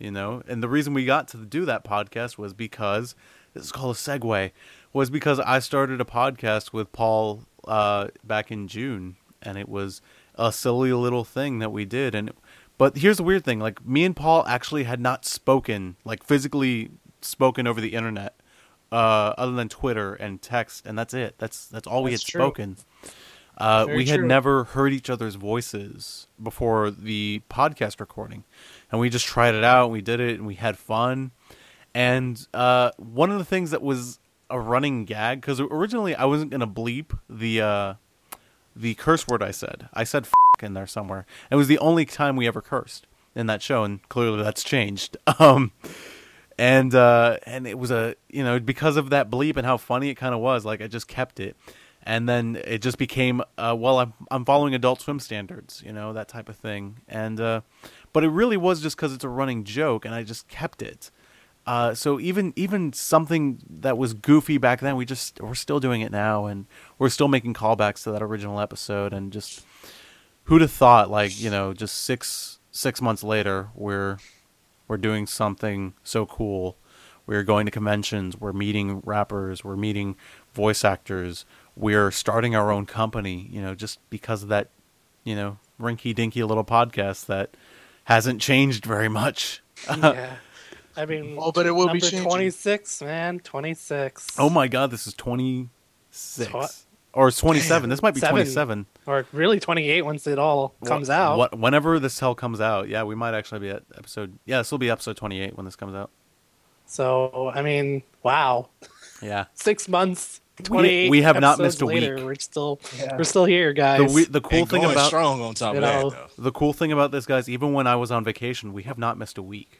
you know, and the reason we got to do that podcast was because, this is called a segue, was because I started a podcast with Paul uh, back in June, and it was a silly little thing that we did. And but here's the weird thing, like me and Paul actually had not spoken, like physically spoken over the internet, uh, other than Twitter and text, and that's it. That's that's all that's we had true. spoken. Uh, we had true. never heard each other's voices before the podcast recording. And we just tried it out, and we did it, and we had fun. And uh, one of the things that was a running gag, because originally I wasn't going to bleep the uh, the curse word I said. I said f*** in there somewhere. It was the only time we ever cursed in that show, and clearly that's changed. Um, and uh, and it was a, you know, because of that bleep and how funny it kind of was, like I just kept it. And then it just became, uh, well, I'm, I'm following Adult Swim standards, you know, that type of thing. And uh, but it really was just because it's a running joke, and I just kept it. Uh, so even even something that was goofy back then, we just we're still doing it now, and we're still making callbacks to that original episode. And just who'd have thought, like, you know, just six six months later, we're we're doing something so cool. We're going to conventions. We're meeting rappers. We're meeting voice actors. We're starting our own company, you know, just because of that, you know, rinky-dinky little podcast that hasn't changed very much. Yeah, I mean, oh, but it will be changing. twenty-six, man, twenty-six. Oh my God, this is twenty-six Tw- or twenty-seven. This might be Seven. twenty-seven, or really twenty-eight once it all comes what, out. What, whenever this hell comes out, yeah, we might actually be at episode. Yeah, this will be episode twenty-eight when this comes out. So I mean, wow. Yeah, six months. We, we have not missed a later, week. We're still, yeah. we're still here, guys. The, the cool thing about strong on top of know, that, the cool thing about this, guys, even when I was on vacation, we have not missed a week.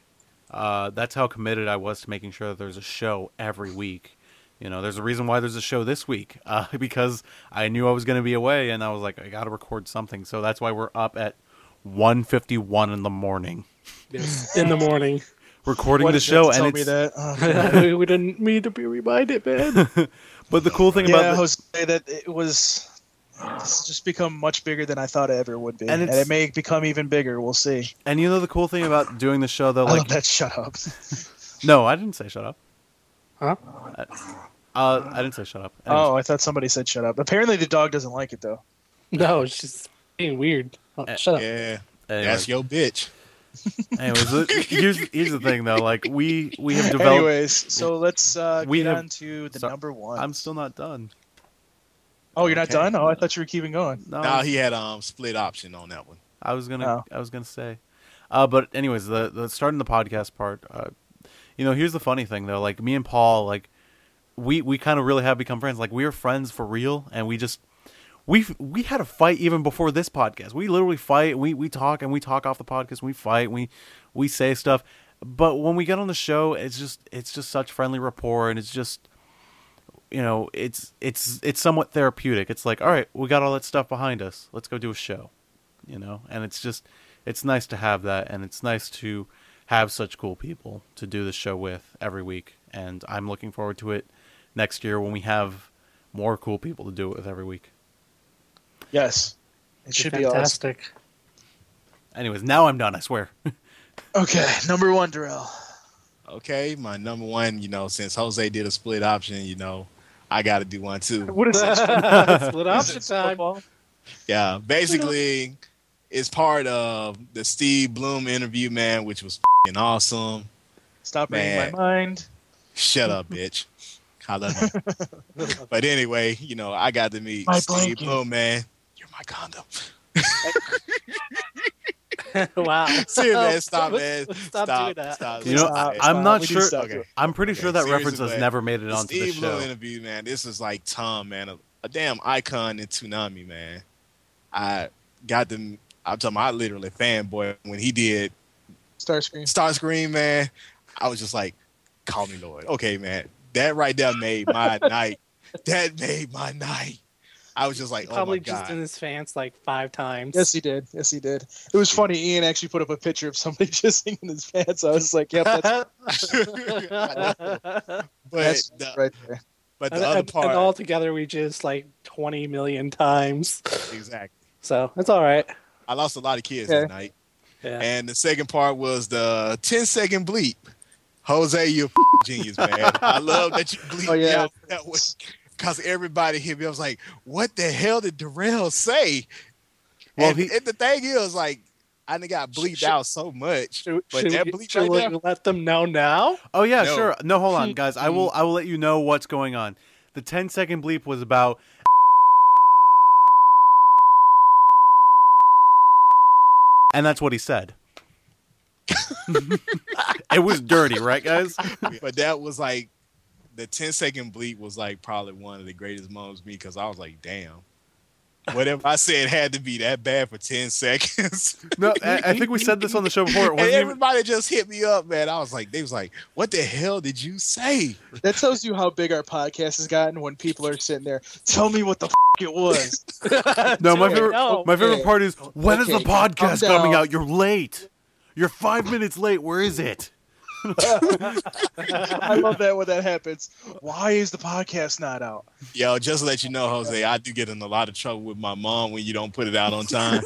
Uh, that's how committed I was to making sure that there's a show every week. You know, there's a reason why there's a show this week uh, because I knew I was going to be away, and I was like, I got to record something. So that's why we're up at one fifty-one in the morning. Yes. In the morning. Recording what the show, and it's... That? Oh, we didn't need to be reminded, man. But the cool thing yeah, about... Yeah, Jose, that it was... It's just become much bigger than I thought it ever would be, and, and it may become even bigger. We'll see. And you know the cool thing about doing the show, though, I like love that. Shut up. No, I didn't say shut up. Huh? I, uh, I didn't say shut up. I oh, I thought somebody said shut up. Apparently, the dog doesn't like it though. No, it's just being weird. Oh, uh, shut up. Yeah, anyway. That's your bitch. Anyways, here's, here's the thing though. Like we we have developed. Anyways, so let's uh, get have, on to the so, number one. I'm still not done. Oh, you're not okay. done? Oh, I thought you were keeping going. No, no he had um split option on that one. I was gonna, oh. I was gonna say, uh, but anyways, the the starting the podcast part, uh, you know, here's the funny thing though. Like me and Paul, like we we kind of really have become friends. Like we were friends for real, and we just we we had a fight even before this podcast. We literally fight. We we talk and we talk off the podcast. We fight. We we say stuff. But when we get on the show, it's just it's just such friendly rapport, and it's just. You know, it's it's it's somewhat therapeutic. It's like, all right, we got all that stuff behind us. Let's go do a show, you know. And it's just, it's nice to have that, and it's nice to have such cool people to do the show with every week. And I'm looking forward to it next year when we have more cool people to do it with every week. Yes, it should be fantastic. Awesome. Anyways, now I'm done. I swear. Okay, number one, Darrell. Okay, my number one. You know, since Jose did a split option, you know. I got to do one, too. What is that? Split option time. Yeah, basically, it's part of the Steve Blum interview, man, which was f***ing awesome. Stop reading my mind. Shut up, bitch. I love you. But anyway, you know, I got to meet my Steve blanket. Blum, man. You're my condom. Wow. Seriously, man, stop, man. Stop, stop doing that. Stop, you know, stop, I, I'm not sure. Okay. I'm pretty okay. sure that Seriously, reference man. has never made it onto Steve the show. Blum interview, man. This is like Tom, man, a, a damn icon in Toonami, man. I got them. I'm talking. I literally fanboy when he did Starscream. Starscream, man. I was just like, call me Lord. Okay, man. That right there made my night. That made my night. I was just like, oh my God. Probably just in his pants like five times. Yes, he did. Yes, he did. It was funny. Ian actually put up a picture of somebody jizzing in his pants. I was like, yep, that's... but that's the, right there. But the and, other part... And all together, we jizzed like twenty million times. Exactly. So, it's all right. I lost a lot of kids yeah. that night. Yeah. And the second part was the ten-second bleep. Jose, you're a genius, man. I love that you bleeped oh, yeah. out that way. Because everybody hit me. I was like, what the hell did Darrell say? Well, and, he, and the thing is, like, I got bleeped should, out so much. Should, but should that we, bleep should right we let them know now? Oh, yeah, no. sure. No, hold on, guys. I will I will let you know what's going on. The ten-second bleep was about... And that's what he said. It was dirty, right, guys? But that was like... The ten-second bleep was, like, probably one of the greatest moments for me because I was like, damn. Whatever I said had to be that bad for ten seconds. No, I, I think we said this on the show before. And everybody even... just hit me up, man. I was like, they was like, what the hell did you say? That tells you how big our podcast has gotten when people are sitting there, tell me what the f*** it was. No, my favorite, no, my favorite part is, when okay, is the podcast coming out? You're late. You're five minutes late. Where is it? I love that when that happens. Why is the podcast not out? Yo, just to let you know, Jose, I do get in a lot of trouble with my mom when you don't put it out on time.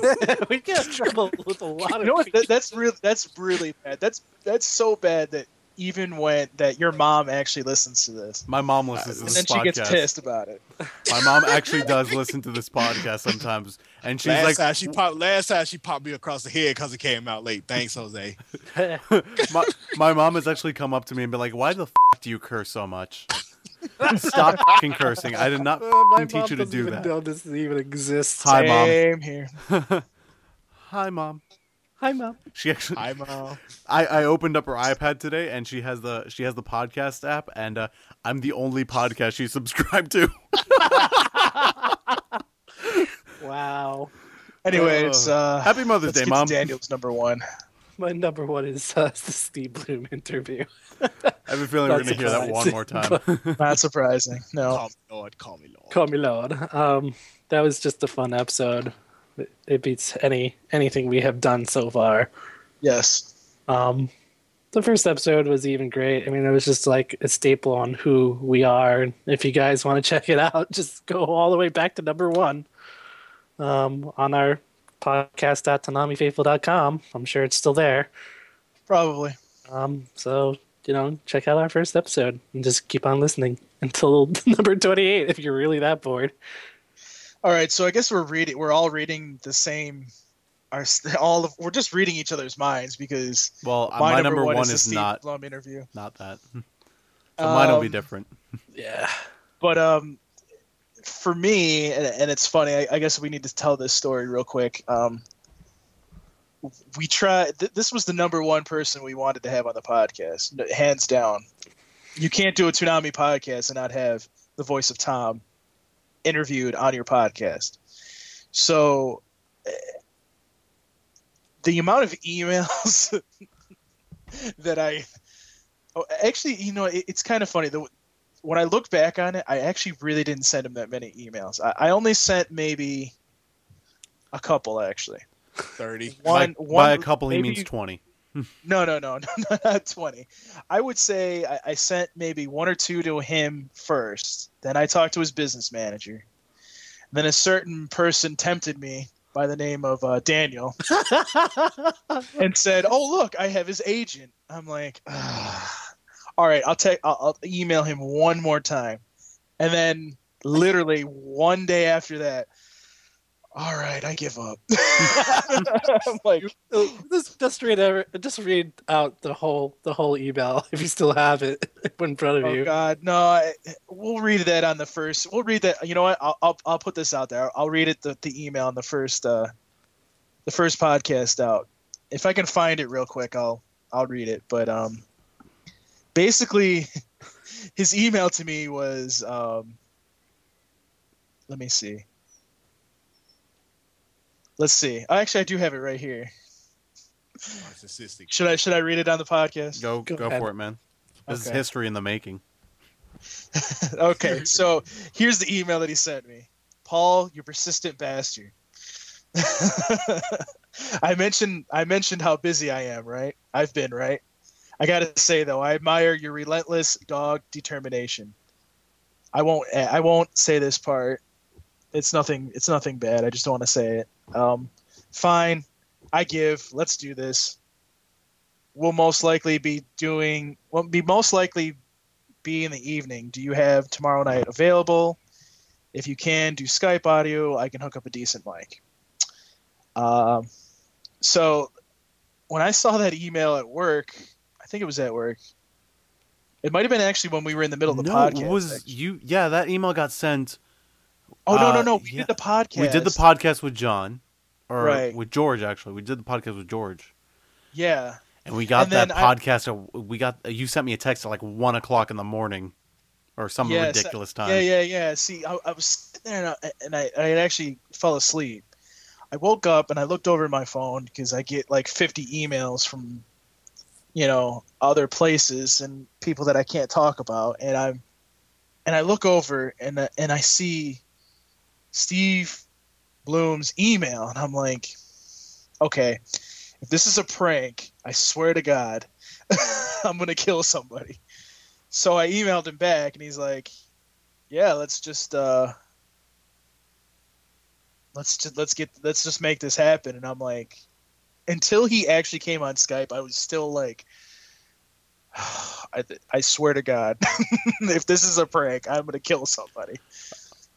We get in trouble with a lot of. You know what? That, that's really that's really bad. That's that's so bad that even when that your mom actually listens to this. My mom listens uh, to this and podcast. And then she gets pissed about it. My mom actually does listen to this podcast sometimes, and she's last like, time she popped, "Last time she popped me across the head because it came out late." Thanks, Jose. my, my mom has actually come up to me and been like, "Why the f- do you curse so much? Stop f-ing cursing! I did not f-ing teach you to do even, that. This doesn't even exist." Hi, mom. I'm here. Hi, mom. Hi, mom. She actually. Hi, mom. I, I opened up her iPad today, and she has the she has the podcast app, and uh, I'm the only podcast she subscribed to. Wow. Anyways, uh, uh, happy Mother's Day, mom. Daniel's number one. My number one is uh, the Steve Blum interview. I have a feeling we're going to hear that one more time. Not surprising. No. Call me Lord. Call me Lord. Call me Lord. Um, that was just a fun episode. It beats any anything we have done so far. Yes. Um, the first episode was even great. I mean, it was just like a staple on who we are. And if you guys want to check it out, just go all the way back to number one. um, on our podcast dot tonami faithful dot com. I'm sure it's still there. Probably. Um, so, you know, check out our first episode and just keep on listening until number twenty-eight if you're really that bored. All right, so I guess we're reading. We're all reading the same. Our all of, we're just reading each other's minds because. Well, my, my number, number one, one is, is Steve not Blum interview. Not that. So um, mine will be different. Yeah, but um, for me, and, and it's funny. I, I guess we need to tell this story real quick. Um, we tried. Th- this was the number one person we wanted to have on the podcast, hands down. You can't do a Toonami podcast and not have the voice of Tom interviewed on your podcast. So uh, the amount of emails that I oh, actually, you know, it, it's kind of funny. The, when I look back on it, I actually really didn't send him that many emails. I, I only sent maybe a couple, actually. thirty. One, by, one, by a couple, maybe, he means twenty. no, no, no, no, not twenty. I would say I, I sent maybe one or two to him first. Then I talked to his business manager. And then a certain person tempted me by the name of uh, Daniel and said, "Oh, look, I have his agent." I'm like, ugh. "All right, I'll take. I'll, I'll email him one more time." And then, literally one day after that. All right, I give up. I'm like, just, just read every, just read out the whole the whole email if you still have it in front of oh, you. Oh God, no! I, we'll read that on the first. We'll read that. You know what? I'll I'll, I'll put this out there. I'll read it the, the email on the first uh, the first podcast out. If I can find it real quick, I'll I'll read it. But um, basically, his email to me was um, let me see. Let's see. Actually, I do have it right here. Narcissistic. Should I should I read it on the podcast? Go go, go for it, man. This okay. is history in the making. Okay, so here's the email that he sent me. "Paul, you persistent bastard. I mentioned I mentioned how busy I am, right? I've been, right? I gotta say though, I admire your relentless dog determination. I won't I won't say this part. It's nothing. It's nothing bad. I just don't want to say it. Um, fine. I give. Let's do this. We'll most likely be doing. We'll be most likely be in the evening. Do you have tomorrow night available? If you can, do Skype audio. I can hook up a decent mic." Um, so when I saw that email at work, I think it was at work. It might have been actually when we were in the middle of the no, podcast. It was actually. you? Yeah, that email got sent. Oh, no, no, no. We uh, yeah. did the podcast. We did the podcast with John. Or right. with George, actually. We did the podcast with George. Yeah. And we got and that podcast. I... We got You sent me a text at like one o'clock in the morning or some yeah, ridiculous so, time. Yeah, yeah, yeah. See, I, I was sitting there and, I, and I, I actually fell asleep. I woke up and I looked over at my phone because I get like fifty emails from, you know, other places and people that I can't talk about. And, I'm, and I look over and I, and I see... Steve Bloom's email, and I'm like, okay, if this is a prank, I swear to God, I'm gonna kill somebody. So I emailed him back, and he's like, yeah, let's just uh, let's just let's get let's just make this happen. And I'm like, until he actually came on Skype, I was still like, I I swear to God, if this is a prank, I'm gonna kill somebody.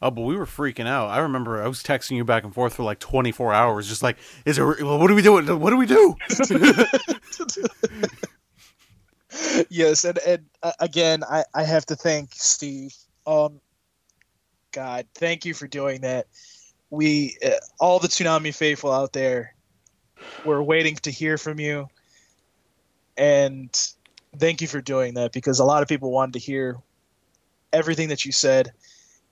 Oh, but we were freaking out. I remember I was texting you back and forth for like twenty-four hours, just like, "Is it? What do we do? What do we do?" Yes, and and uh, again, I, I have to thank Steve. Um, God, thank you for doing that. We uh, all the Toonami faithful out there, we're waiting to hear from you, and thank you for doing that because a lot of people wanted to hear everything that you said.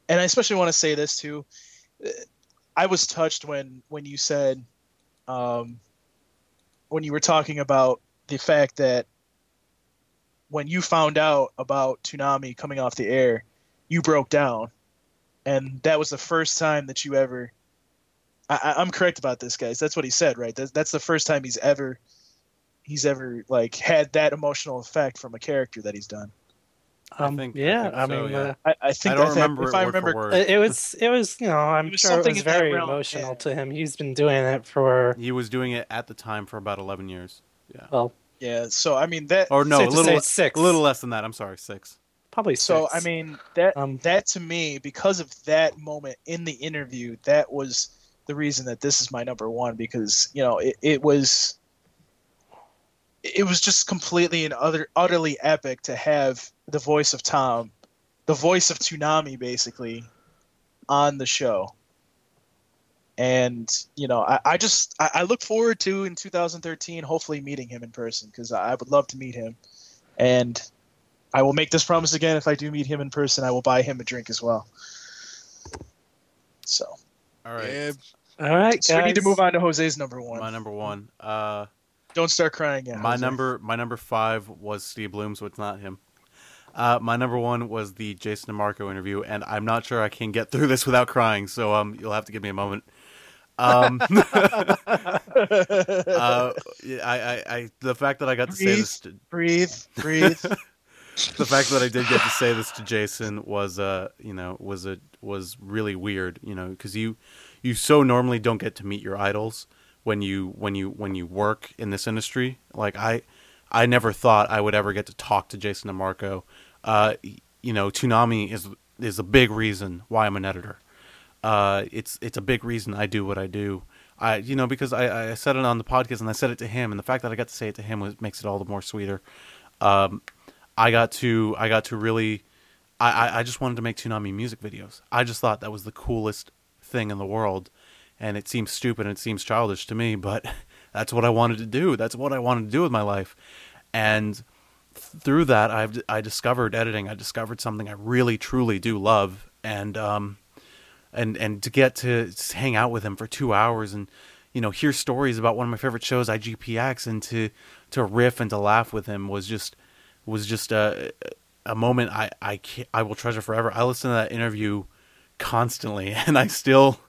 And I especially want to say this too. I was touched when, when you said, um, when you were talking about the fact that when you found out about Toonami coming off the air, you broke down. And that was the first time that you ever, I, I'm correct about this, guys. That's what he said, right? That's, that's the first time he's ever, he's ever like had that emotional effect from a character that he's done. Um, I think, yeah, I, think so, I mean, yeah. Uh, I, I think I don't I think, remember if it I remember, it was it was you know I'm it sure it was very realm, emotional yeah. to him. He's been doing it for. He was doing it at the time for about eleven years. Yeah. Well. Yeah. So I mean that. Or no, a little six. A little less than that. I'm sorry, six. Probably six. So I mean that um, that to me, because of that moment in the interview, that was the reason that this is my number one, because you know it, it was. It was just completely and utter, utterly epic to have the voice of Tom, the voice of Toonami, basically, on the show. And, you know, I, I just I, I look forward to, in two thousand thirteen, hopefully meeting him in person, because I would love to meet him. And I will make this promise again. If I do meet him in person, I will buy him a drink as well. So. All right. Yeah. All right, guys. So we need to move on to Jose's number one. My number one. Uh. Don't start crying yet. My Jose. number, my number five was Steve Blum, so it's not him. Uh, my number one was the Jason DeMarco interview, and I'm not sure I can get through this without crying. So um, you'll have to give me a moment. Um, uh, I, I, I, the fact that I got breathe, to say this, to, breathe, breathe. The fact that I did get to say this to Jason was, uh, you know, was a was really weird, you know, because you, you so normally don't get to meet your idols. When you when you when you work in this industry, like I, I never thought I would ever get to talk to Jason DeMarco. Uh, you know, Toonami is is a big reason why I'm an editor. Uh, it's it's a big reason I do what I do. I you know because I, I said it on the podcast and I said it to him, and the fact that I got to say it to him was, makes it all the more sweeter. Um, I got to I got to really, I, I, I just wanted to make Toonami music videos. I just thought that was the coolest thing in the world. And it seems stupid and it seems childish to me, but that's what I wanted to do. That's what I wanted to do with my life. And through that, I've, I discovered editing. I discovered something I really, truly do love. And um, and and to get to hang out with him for two hours and, you know, hear stories about one of my favorite shows, I G P X, and to to riff and to laugh with him was just was just a, a moment I I, can't, I will treasure forever. I listen to that interview constantly, and I still...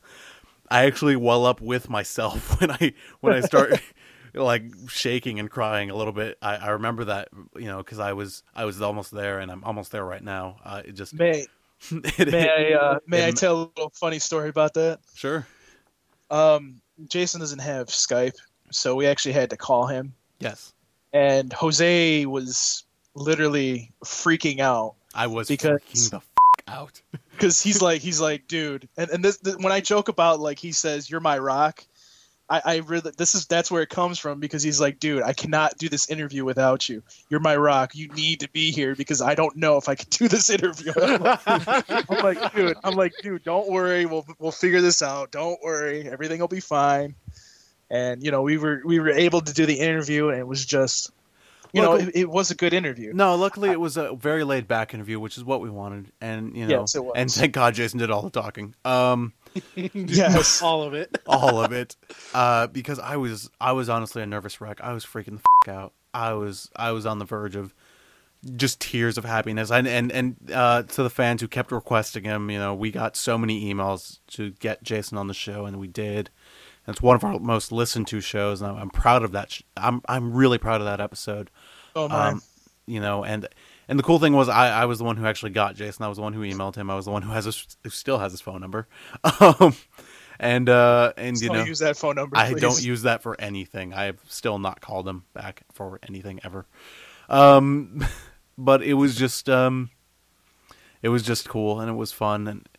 I actually well up with myself when I when I start like shaking and crying a little bit. I, I remember that, you know, because I was I was almost there, and I'm almost there right now. Uh, it just may it, may I uh, may it, I tell a little funny story about that? Sure. Um, Jason doesn't have Skype, so we actually had to call him. Yes. And Jose was literally freaking out. I was because... freaking the f- out. Because he's like, he's like, dude, and and this, this when I joke about, like, he says, "You're my rock," I, I really this is that's where it comes from, because he's like, dude, I cannot do this interview without you. You're my rock. You need to be here because I don't know if I can do this interview. I'm like, I'm like, dude, I'm like, dude, don't worry, we'll we'll figure this out. Don't worry, everything will be fine. And you know, we were we were able to do the interview, and it was just. You know, it, it was a good interview. No, luckily it was a very laid back interview, which is what we wanted. And, you know, yes, it was. And thank God Jason did all the talking. Um, yes, all of it, all of it. Uh, because I was, I was honestly a nervous wreck. I was freaking the f- out. I was, I was on the verge of just tears of happiness. And, and, and, uh, to the fans who kept requesting him, you know, we got so many emails to get Jason on the show, and we did. It's one of our most listened to shows, and I'm proud of that. I'm I'm really proud of that episode. Oh my! Um, you know, and and the cool thing was, I, I was the one who actually got Jason. I was the one who emailed him. I was the one who has his, who still has his phone number. Um, and uh, and you know, use that phone number. Please. I don't use that for anything. I've still not called him back for anything ever. Um, but it was just um, it was just cool, and it was fun, and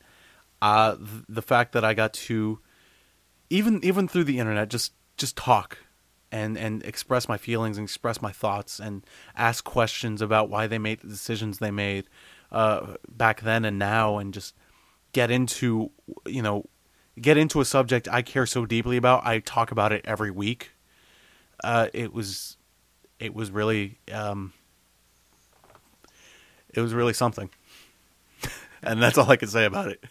uh, the, the fact that I got to. Even even through the internet, just just talk and, and express my feelings and express my thoughts and ask questions about why they made the decisions they made uh, back then and now, and just get into, you know, get into a subject I care so deeply about. I talk about it every week. Uh, it was it was really um, it was really something, and that's all I can say about it.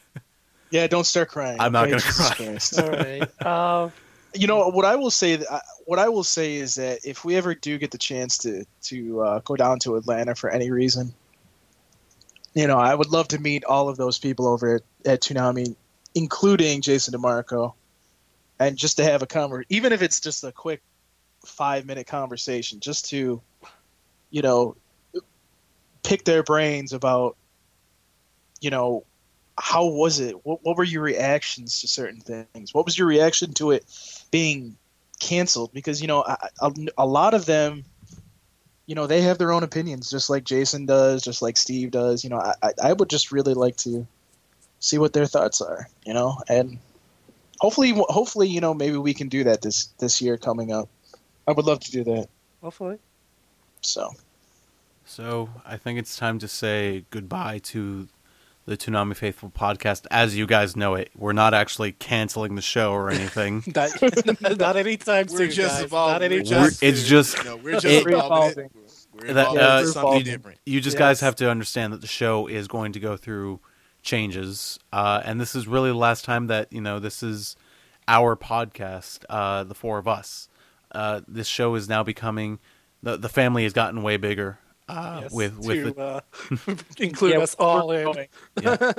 Yeah, don't start crying. I'm not okay, going to cry. All right. Uh, you know what I will say. That, what I will say is that if we ever do get the chance to to uh, go down to Atlanta for any reason, you know, I would love to meet all of those people over at, at Toonami, including Jason DeMarco, and just to have a conversation, even if it's just a quick five minute conversation, just to, you know, pick their brains about, you know, how was it? What, what were your reactions to certain things? What was your reaction to it being canceled? Because, you know, I, a, a lot of them, you know, they have their own opinions, just like Jason does, just like Steve does. You know, I, I would just really like to see what their thoughts are, you know, and hopefully, hopefully, you know, maybe we can do that this, this year coming up. I would love to do that. Hopefully. So. So I think it's time to say goodbye to the Toonami Faithful podcast as you guys know it. We're not actually canceling the show or anything. not, not anytime soon, we're just guys. Not any just it's just... No, we're just it, evolving. We're evolving. That, uh, we're something different. You just yes. guys have to understand that the show is going to go through changes. Uh, and this is really the last time that, you know, this is our podcast, uh, the four of us. Uh, this show is now becoming... The, the family has gotten way bigger. Uh, yes, with with to, the, uh, include yeah, us all in yeah.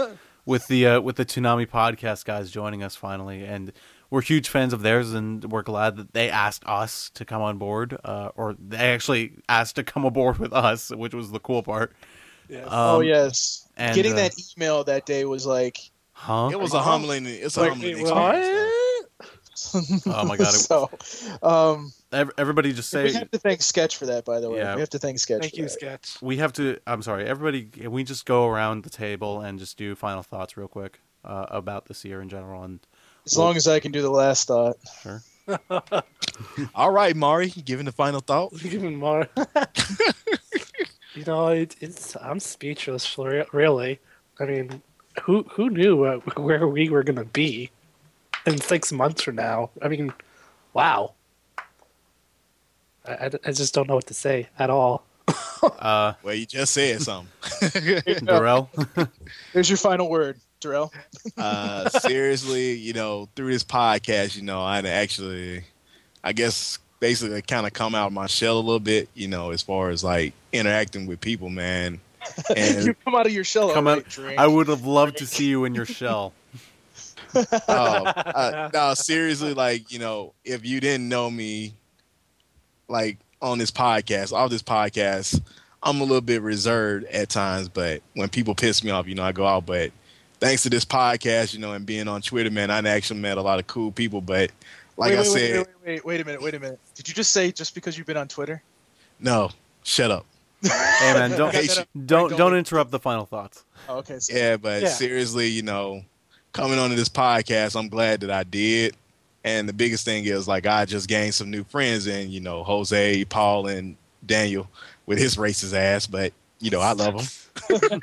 with the uh, with the Toonami podcast guys joining us finally, and we're huge fans of theirs, and we're glad that they asked us to come on board, uh, or they actually asked to come aboard with us, which was the cool part. Yes. Um, oh yes, and, getting uh, that email that day was like, huh? It was a humbling. It's like, a humbling experience. Oh my god! It, so, um, everybody just say we have to thank Sketch for that. By the way, yeah, we have to thank Sketch. Thank for you, that. Sketch. We have to. I'm sorry, everybody. Can we just go around the table and just do final thoughts real quick uh, about this year in general? And as we'll, long as I can do the last thought. Sure. All right, Mari, giving the final thought. Giving Mari. You know, it, it's I'm speechless for really. I mean, who who knew uh, where we were gonna be in six months from now? I mean, wow. I, I, I just don't know what to say at all. uh, well, you just said something. Darrell? There's your final word, Darrell. uh, seriously, you know, through this podcast, you know, I'd actually, I guess, basically kind of come out of my shell a little bit, you know, as far as, like, interacting with people, man. And you come out of your shell. Come out, drink, I would have loved drink. to see you in your shell. uh, uh, no, seriously, like, you know, if you didn't know me, like, on this podcast, off this podcast, I'm a little bit reserved at times, but when people piss me off, you know, I go out. But thanks to this podcast, you know, and being on Twitter, man, I've actually met a lot of cool people. But like wait, I wait, said, wait, wait, wait, wait a minute, wait a minute. Did you just say just because you've been on Twitter? No, shut up. Hey man, don't hey, don't don't, don't interrupt the final thoughts. Oh, okay. So, yeah, but yeah. seriously, you know, coming onto this podcast, I'm glad that I did. And the biggest thing is, like, I just gained some new friends and, you know, Jose, Paul, and Daniel with his racist ass. But, you know, I love him.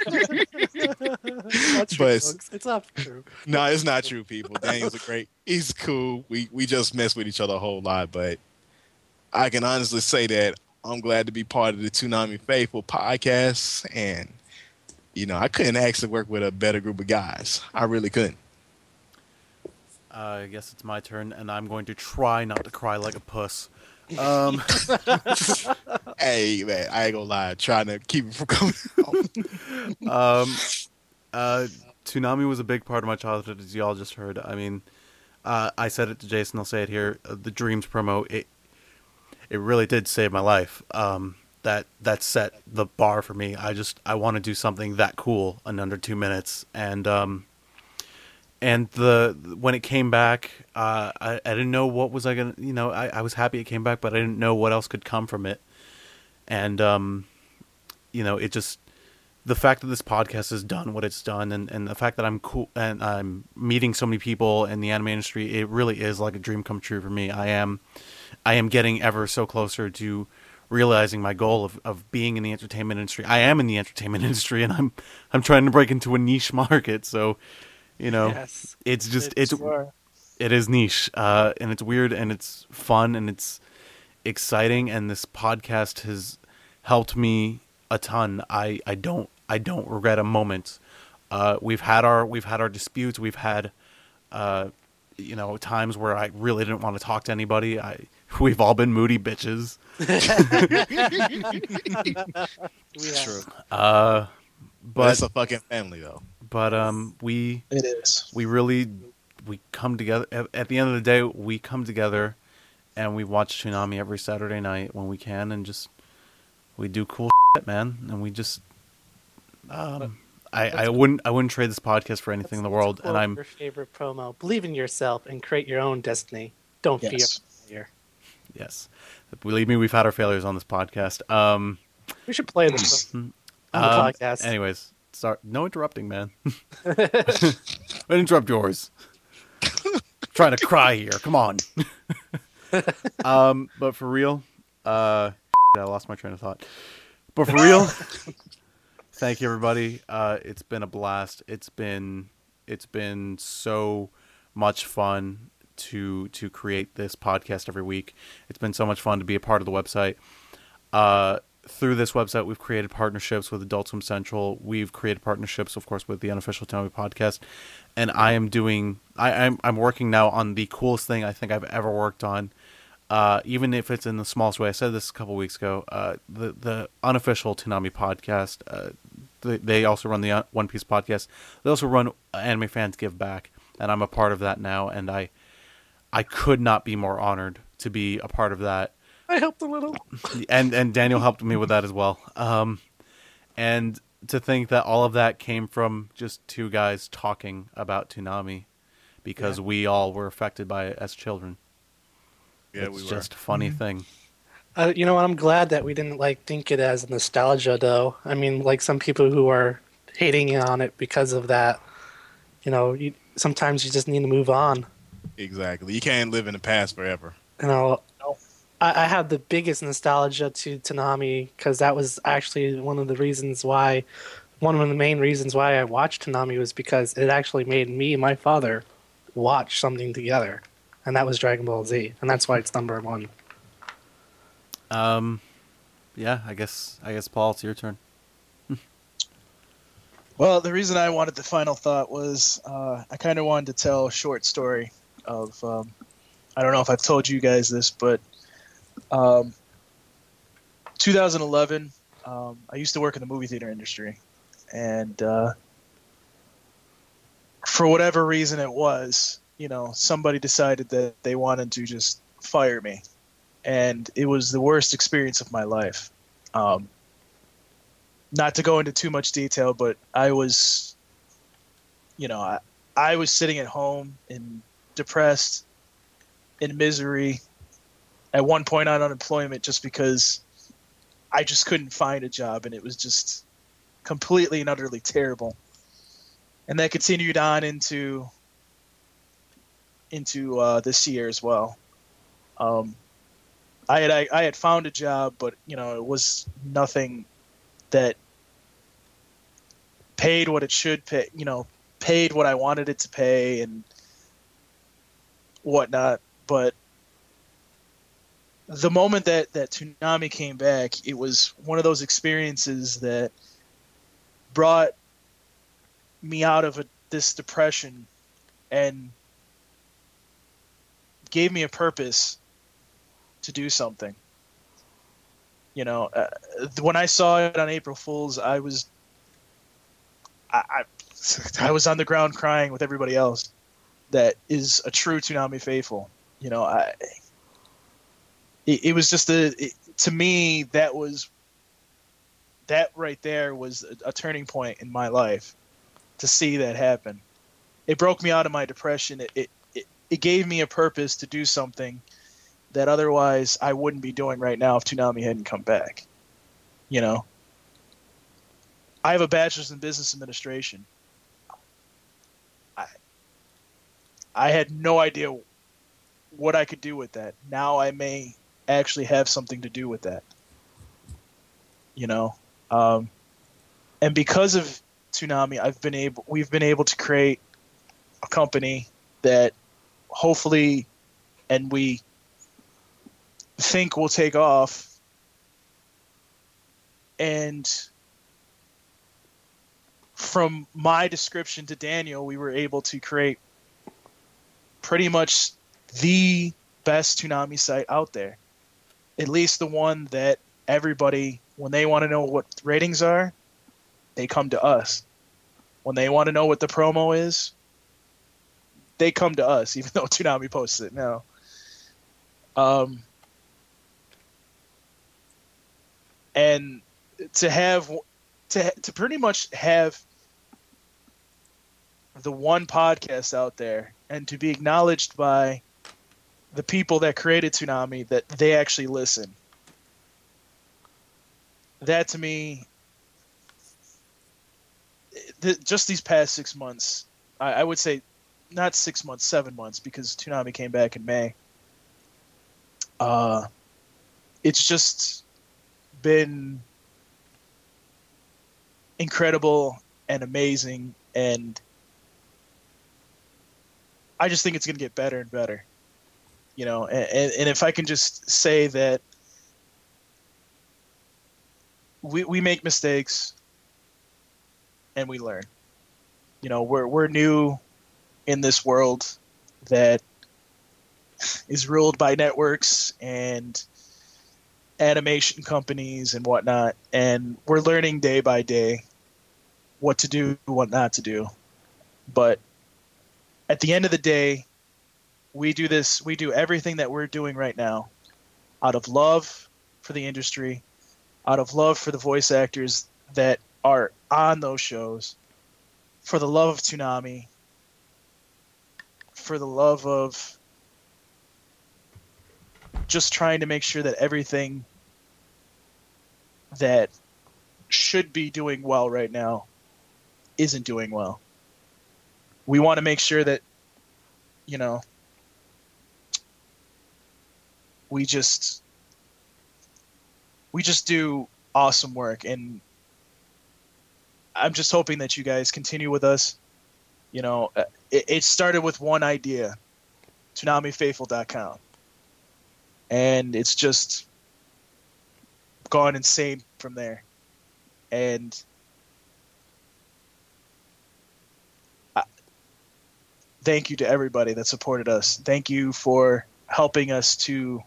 That's true, folks. It's not true. No, nah, it's not true, people. Daniel's a great. He's cool. We, we just mess with each other a whole lot. But I can honestly say that I'm glad to be part of the Toonami Faithful podcast. And, you know, I couldn't actually work with a better group of guys. I really couldn't. Uh, I guess it's my turn, and I'm going to try not to cry like a puss. Um, hey, man, I ain't gonna lie. I'm trying to keep it from coming out. um, uh, Toonami was a big part of my childhood, as y'all just heard. I mean, uh, I said it to Jason, I'll say it here. Uh, the Dreams promo, it it really did save my life. Um, that, that set the bar for me. I just, I want to do something that cool in under two minutes, and... Um, And the when it came back, uh, I, I didn't know what was I gonna, you know, I, I was happy it came back, but I didn't know what else could come from it. And, um, you know, it just, the fact that this podcast has done what it's done, and, and the fact that I'm cool and I'm meeting so many people in the anime industry, it really is like a dream come true for me. I am, I am getting ever so closer to realizing my goal of, of being in the entertainment industry. I am in the entertainment industry, and I'm I'm trying to break into a niche market, so. You know, yes, it's just, it's, sure. it is niche, uh, and it's weird, and it's fun, and it's exciting. And this podcast has helped me a ton. I, I don't, I don't regret a moment. Uh, we've had our, we've had our disputes. We've had, uh, you know, times where I really didn't want to talk to anybody. I, we've all been moody bitches. That's true. Uh, but it's a fucking family though. But um, we it is. we really we come together at, at the end of the day. We come together and we watch Toonami every Saturday night when we can, and just we do cool shit, man. And we just Um, I, I wouldn't I wouldn't trade this podcast for anything in the world. And I'm your favorite promo. Believe in yourself and create your own destiny. Don't yes. fear failure. Yes, believe me, we've had our failures on this podcast. Um, we should play this on the um, podcast. Anyways, sorry, no interrupting, man. I interrupt yours. I'm trying to cry here. Come on. um, but for real, uh, I lost my train of thought. But for real. Thank you, everybody. Uh, it's been a blast. It's been it's been so much fun to to create this podcast every week. It's been so much fun to be a part of the website. Uh, through this website, we've created partnerships with Adult Swim Central. We've created partnerships, of course, with the Unofficial Toonami Podcast. And I am doing I, I'm I'm working now on the coolest thing I think I've ever worked on. Uh, even if it's in the smallest way. I said this a couple weeks ago. Uh, the the Unofficial Toonami Podcast. Uh, they, they also run the One Piece podcast. They also run Anime Fans Give Back, and I'm a part of that now. And I I could not be more honored to be a part of that. I helped a little, and and Daniel helped me with that as well. Um, and to think that all of that came from just two guys talking about Toonami, because yeah. we all were affected by it as children. Yeah, it's we just a funny mm-hmm. thing. Uh, you know what? I'm glad that we didn't like think it as nostalgia, though. I mean, like some people who are hating on it because of that. You know, you, sometimes you just need to move on. Exactly. You can't live in the past forever. You know, I, I have the biggest nostalgia to Toonami because that was actually one of the reasons why, one of the main reasons why I watched Toonami was because it actually made me and my father watch something together. And that was Dragon Ball Z, and that's why it's number one. Um, yeah, I guess, I guess, Paul, it's your turn. Well, the reason I wanted the final thought was uh, I kind of wanted to tell a short story of um, I don't know if I've told you guys this, but um, twenty eleven, um, I used to work in the movie theater industry, and uh, for whatever reason it was. You know, somebody decided that they wanted to just fire me, and it was the worst experience of my life. Um, not to go into too much detail, but I was, you know, I, I was sitting at home and depressed, in misery, at one point on unemployment just because I just couldn't find a job, and it was just completely and utterly terrible. And that continued on into... into uh, this year as well. Um, I had I, I had found a job, but you know it was nothing that paid what it should pay. You know, paid what I wanted it to pay and whatnot. But the moment that that Toonami came back, it was one of those experiences that brought me out of a, this depression and gave me a purpose to do something. You know, uh, when I saw it on April Fool's, I was, I, I, I was on the ground crying with everybody else. That is a true Toonami faithful. You know, I. It, it was just a it, to me that was. That right there was a, a turning point in my life, to see that happen. It broke me out of my depression. It. it It gave me a purpose to do something that otherwise I wouldn't be doing right now if Toonami hadn't come back. You know, I have a bachelor's in business administration. I I had no idea what I could do with that. Now I may actually have something to do with that. You know, um, and because of Toonami, I've been able we've been able to create a company that. Hopefully, and we think we'll take off, and from my description to Daniel, we were able to create pretty much the best Toonami site out there, at least the one that everybody, when they want to know what ratings are, they come to us. When they want to know what the promo is, they come to us, even though Toonami posts it now. Um, and to have to to pretty much have the one podcast out there and to be acknowledged by the people that created Toonami that they actually listen. That to me, the, just these past six months, I, I would say not six months, seven months, because Toonami came back in May. Uh, it's just been incredible and amazing, and I just think it's going to get better and better. You know, and, and if I can just say that we we make mistakes and we learn. You know, we're we're new in this world that is ruled by networks and animation companies and whatnot, and we're learning day by day what to do, what not to do. But at the end of the day, we do this, we do everything that we're doing right now out of love for the industry, out of love for the voice actors that are on those shows, for the love of Toonami, for the love of just trying to make sure that everything that should be doing well right now isn't doing well. We want to make sure that, you know, we just we just do awesome work, and I'm just hoping that you guys continue with us. You know, it, it started with one idea, Toonami Faithful dot com, and it's just gone insane from there. And I, thank you to everybody that supported us. Thank you for helping us to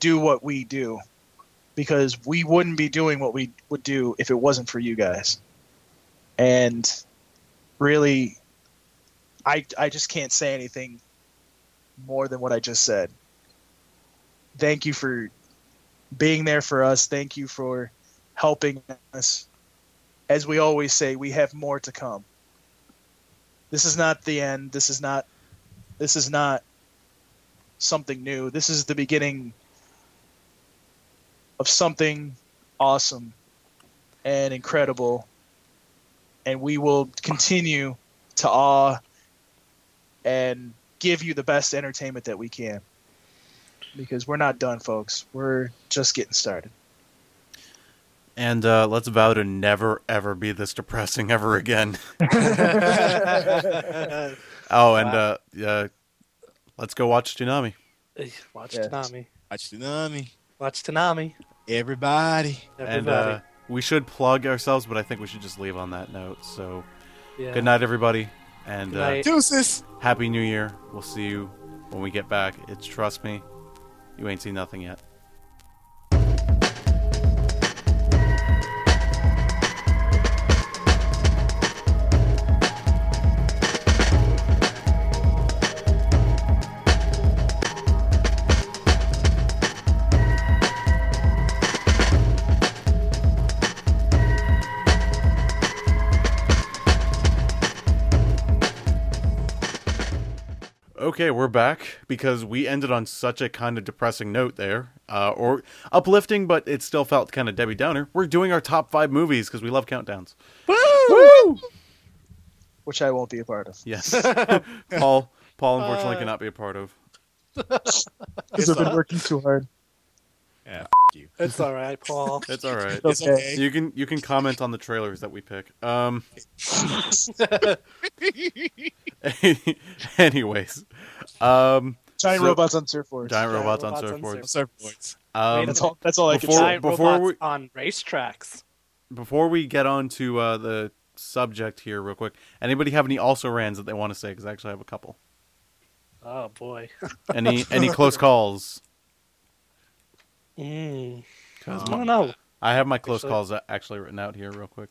do what we do, because we wouldn't be doing what we would do if it wasn't for you guys. And really, I I just can't say anything more than what I just said. Thank you for being there for us. Thank you for helping us. As we always say, we have more to come. This is not the end. This is not this is not something new. This is the beginning of something awesome and incredible, and we will continue to awe and give you the best entertainment that we can, because we're not done, folks. We're just getting started. And uh, let's vow to never, ever be this depressing ever again. Oh, and uh, uh, let's go watch Toonami. Watch yeah. Toonami. Watch Toonami. Watch Toonami. Everybody. Everybody. And, uh, we should plug ourselves, but I think we should just leave on that note. So, yeah. Good night, everybody. And night. Uh, deuces. Happy New Year. We'll see you when we get back. It's, trust me, you ain't seen nothing yet. Okay, we're back, because we ended on such a kind of depressing note there, uh, or uplifting, but it still felt kind of Debbie Downer. We're doing our top five movies because we love countdowns. Woo! Woo! Which I won't be a part of. Yes. Paul, Paul unfortunately uh... cannot be a part of. Because I've been working too hard. Yeah, f*** you. It's all right, Paul. It's all right. It's okay. You can you can comment on the trailers that we pick. Um. Anyways, um, giant so, robots on surfboards. Giant robots, robots on surfboards. On surfboards. Um, that's all. That's all I can say. Giant before robots we, on racetracks. Before we get on to uh, the subject here, real quick, anybody have any also rans that they want to say? Because I actually have a couple. Oh boy. any any close calls? Mm. I don't know. I have my close actually. calls actually written out here real quick.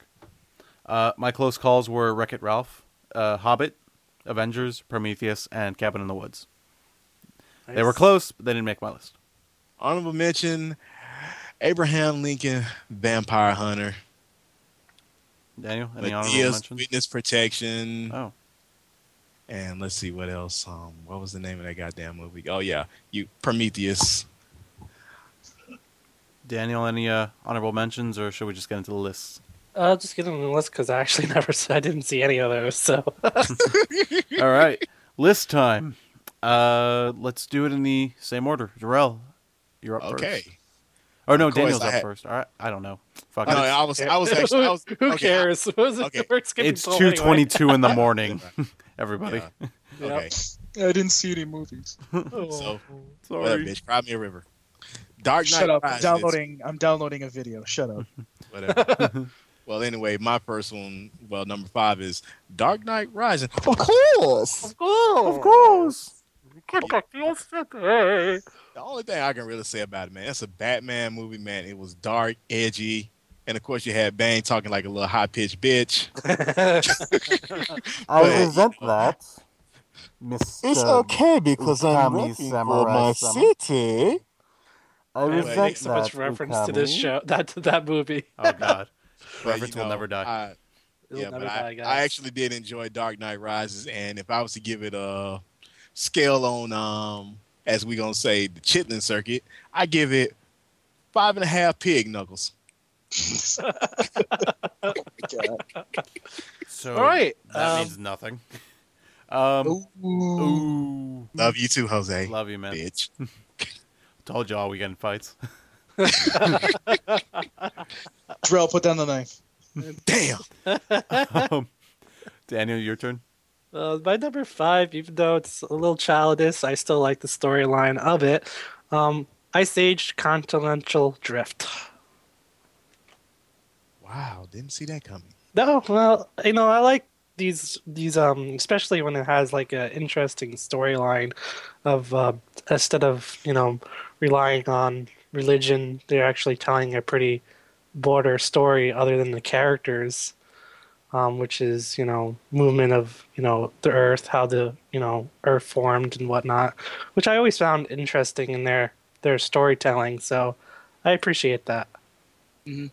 Uh, my close calls were Wreck-It Ralph, uh, Hobbit, Avengers, Prometheus, and Cabin in the Woods. Nice. They were close, but they didn't make my list. Honorable mention, Abraham Lincoln, Vampire Hunter. Daniel, any honorable mentions? Witness protection. Oh. And let's see what else. Um, what was the name of that goddamn movie? Oh yeah, you Prometheus. Daniel, any uh, honorable mentions, or should we just get into the list? Uh, just get into the list because I actually never, I didn't see any of those. So. All right, list time. Uh, let's do it in the same order. Jarrell, you're up okay. first. Okay. Or no, Daniel's I up had... first. All right, I don't know. Fuck no, it. I was, I was actually. I was, Who okay, cares? I, was okay. It's two twenty-two anyway. In the morning. Everybody. Yeah. Okay. Yeah, I didn't see any movies. So, sorry. Whatever, bitch. Cry me a river. Dark Knight. Shut up. I'm downloading, I'm downloading a video. Shut up. Whatever. Well, anyway, my first one, well, number five is Dark Knight Rises. Of course. Of course. Of course. The only thing I can really say about it, man, it's a Batman movie, man. It was dark, edgy. And, of course, you had Bane talking like a little high-pitched bitch. I but, resent you know, that. Mister It's okay because Ukami I'm looking for my Samurai. City. I resent that. Makes so much reference Ukami. To this show, that to that movie. Oh, God. Reference will know, never die. I, yeah, never but die, I, I actually did enjoy Dark Knight Rises. And if I was to give it a scale on, um, as we're going to say, the Chitlin circuit, I give it five and a half pig knuckles. Oh my God. So all right, that um, means nothing. Um, ooh. Ooh. Love you too, Jose. Love you, man. Bitch. Told you all we getting fights. Drill, put down the knife. Damn. um, Daniel, your turn. Uh, my number five, even though it's a little childish, I still like the storyline of it. Um, Ice Age Continental Drift. Wow, didn't see that coming. No, well, you know, I like these, these um, especially when it has, like, an interesting storyline of, uh, instead of, you know, relying on religion, they're actually telling a pretty broader story other than the characters, um, which is, you know, movement of, you know, the earth, how the, you know, earth formed and whatnot, which I always found interesting in their, their storytelling, so I appreciate that. Mm-hmm.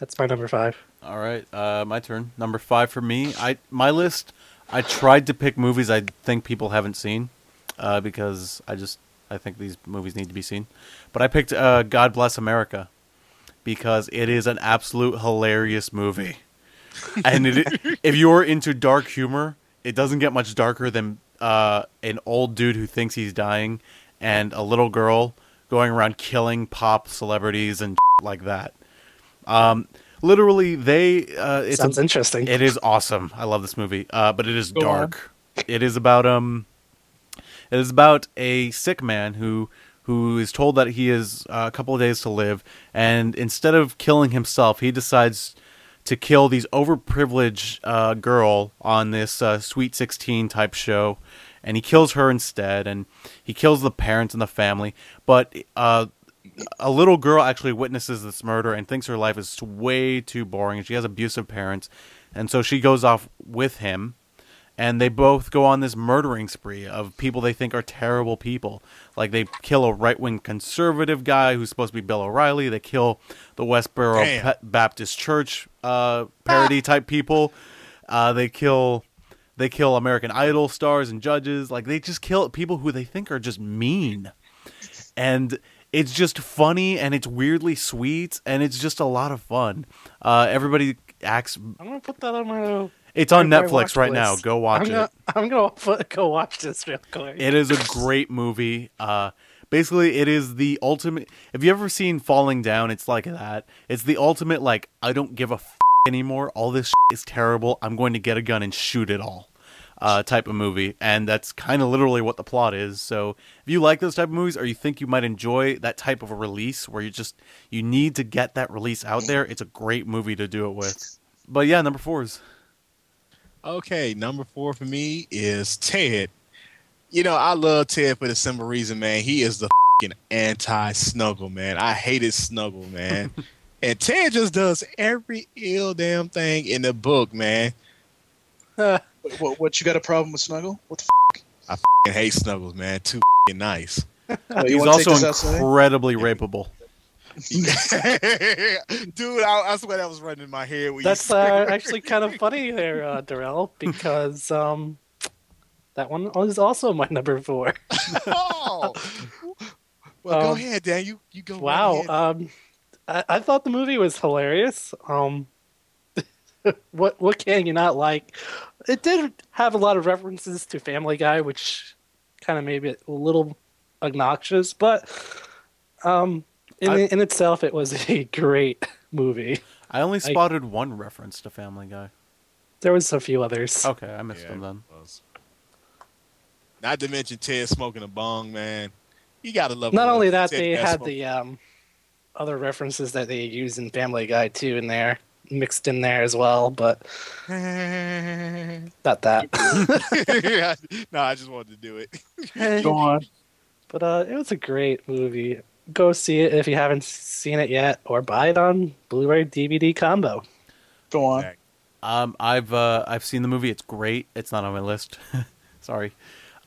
That's my number five. All right, uh, my turn. Number five for me. I my list. I tried to pick movies I think people haven't seen, uh, because I just I think these movies need to be seen. But I picked uh, God Bless America because it is an absolute hilarious movie, and it, if you're into dark humor, it doesn't get much darker than uh, an old dude who thinks he's dying and a little girl going around killing pop celebrities and shit like that. Um, literally they, uh, it's, sounds interesting. It is awesome. I love this movie. Uh, but it is Go dark. On. It is about, um, it is about a sick man who, who is told that he has uh, a couple of days to live. And instead of killing himself, he decides to kill these overprivileged, uh, girl on this, uh, Sweet sixteen type show. And he kills her instead. And he kills the parents and the family. But, uh, a little girl actually witnesses this murder and thinks her life is way too boring. She has abusive parents, and so she goes off with him, and they both go on this murdering spree of people they think are terrible people. Like, they kill a right-wing conservative guy who's supposed to be Bill O'Reilly. They kill the Westboro Pe- Baptist Church uh, parody-type ah. people. Uh, they kill... They kill American Idol stars and judges. Like, they just kill people who they think are just mean. And... It's just funny, and it's weirdly sweet, and it's just a lot of fun. Uh, everybody acts... I'm going to put that on my... It's on Netflix right now. Go watch it. I'm going to go watch this real quick. It is a great movie. Uh, basically, it is the ultimate... Have you ever seen Falling Down? It's like that. It's the ultimate, like, I don't give a f*** anymore. All this shit is terrible. I'm going to get a gun and shoot it all. Uh, type of movie, and that's kind of literally what the plot is. So if you like those type of movies, or you think you might enjoy that type of a release where you just you need to get that release out there, it's a great movie to do it with. But yeah, number four is okay. Number four for me is Ted. You know, I love Ted for the simple reason, man. He is the fucking anti-Snuggle, man. I hated Snuggle, man. And Ted just does every ill damn thing in the book, man. What, what, what, you got a problem with Snuggle? What the f***? I f***ing hate Snuggles, man. Too f***ing nice. He's also incredibly rapeable. Dude, I, I swear that was running in my head. When That's you uh, actually kind of funny there, uh, Darrell, because um, that one is also my number four. Oh! Well, um, go ahead, Dan. You, you go Wow. Right um, I, I thought the movie was hilarious. Um, what what can you not like? It did have a lot of references to Family Guy, which kind of made it a little obnoxious, but um, in, I, in itself, it was a great movie. I only spotted I, one reference to Family Guy. There was a few others. Okay, I missed yeah, them then. Not to mention Ted smoking a bong, man. You gotta love. Not only that, Ted they had smoking. the um, other references that they use in Family Guy too in there. Mixed in there as well, but not that. No, I just wanted to do it. Go on. But uh, it was a great movie. Go see it if you haven't seen it yet, or buy it on Blu-ray D V D combo. Go on. Um, I've uh, I've seen the movie. It's great. It's not on my list. Sorry.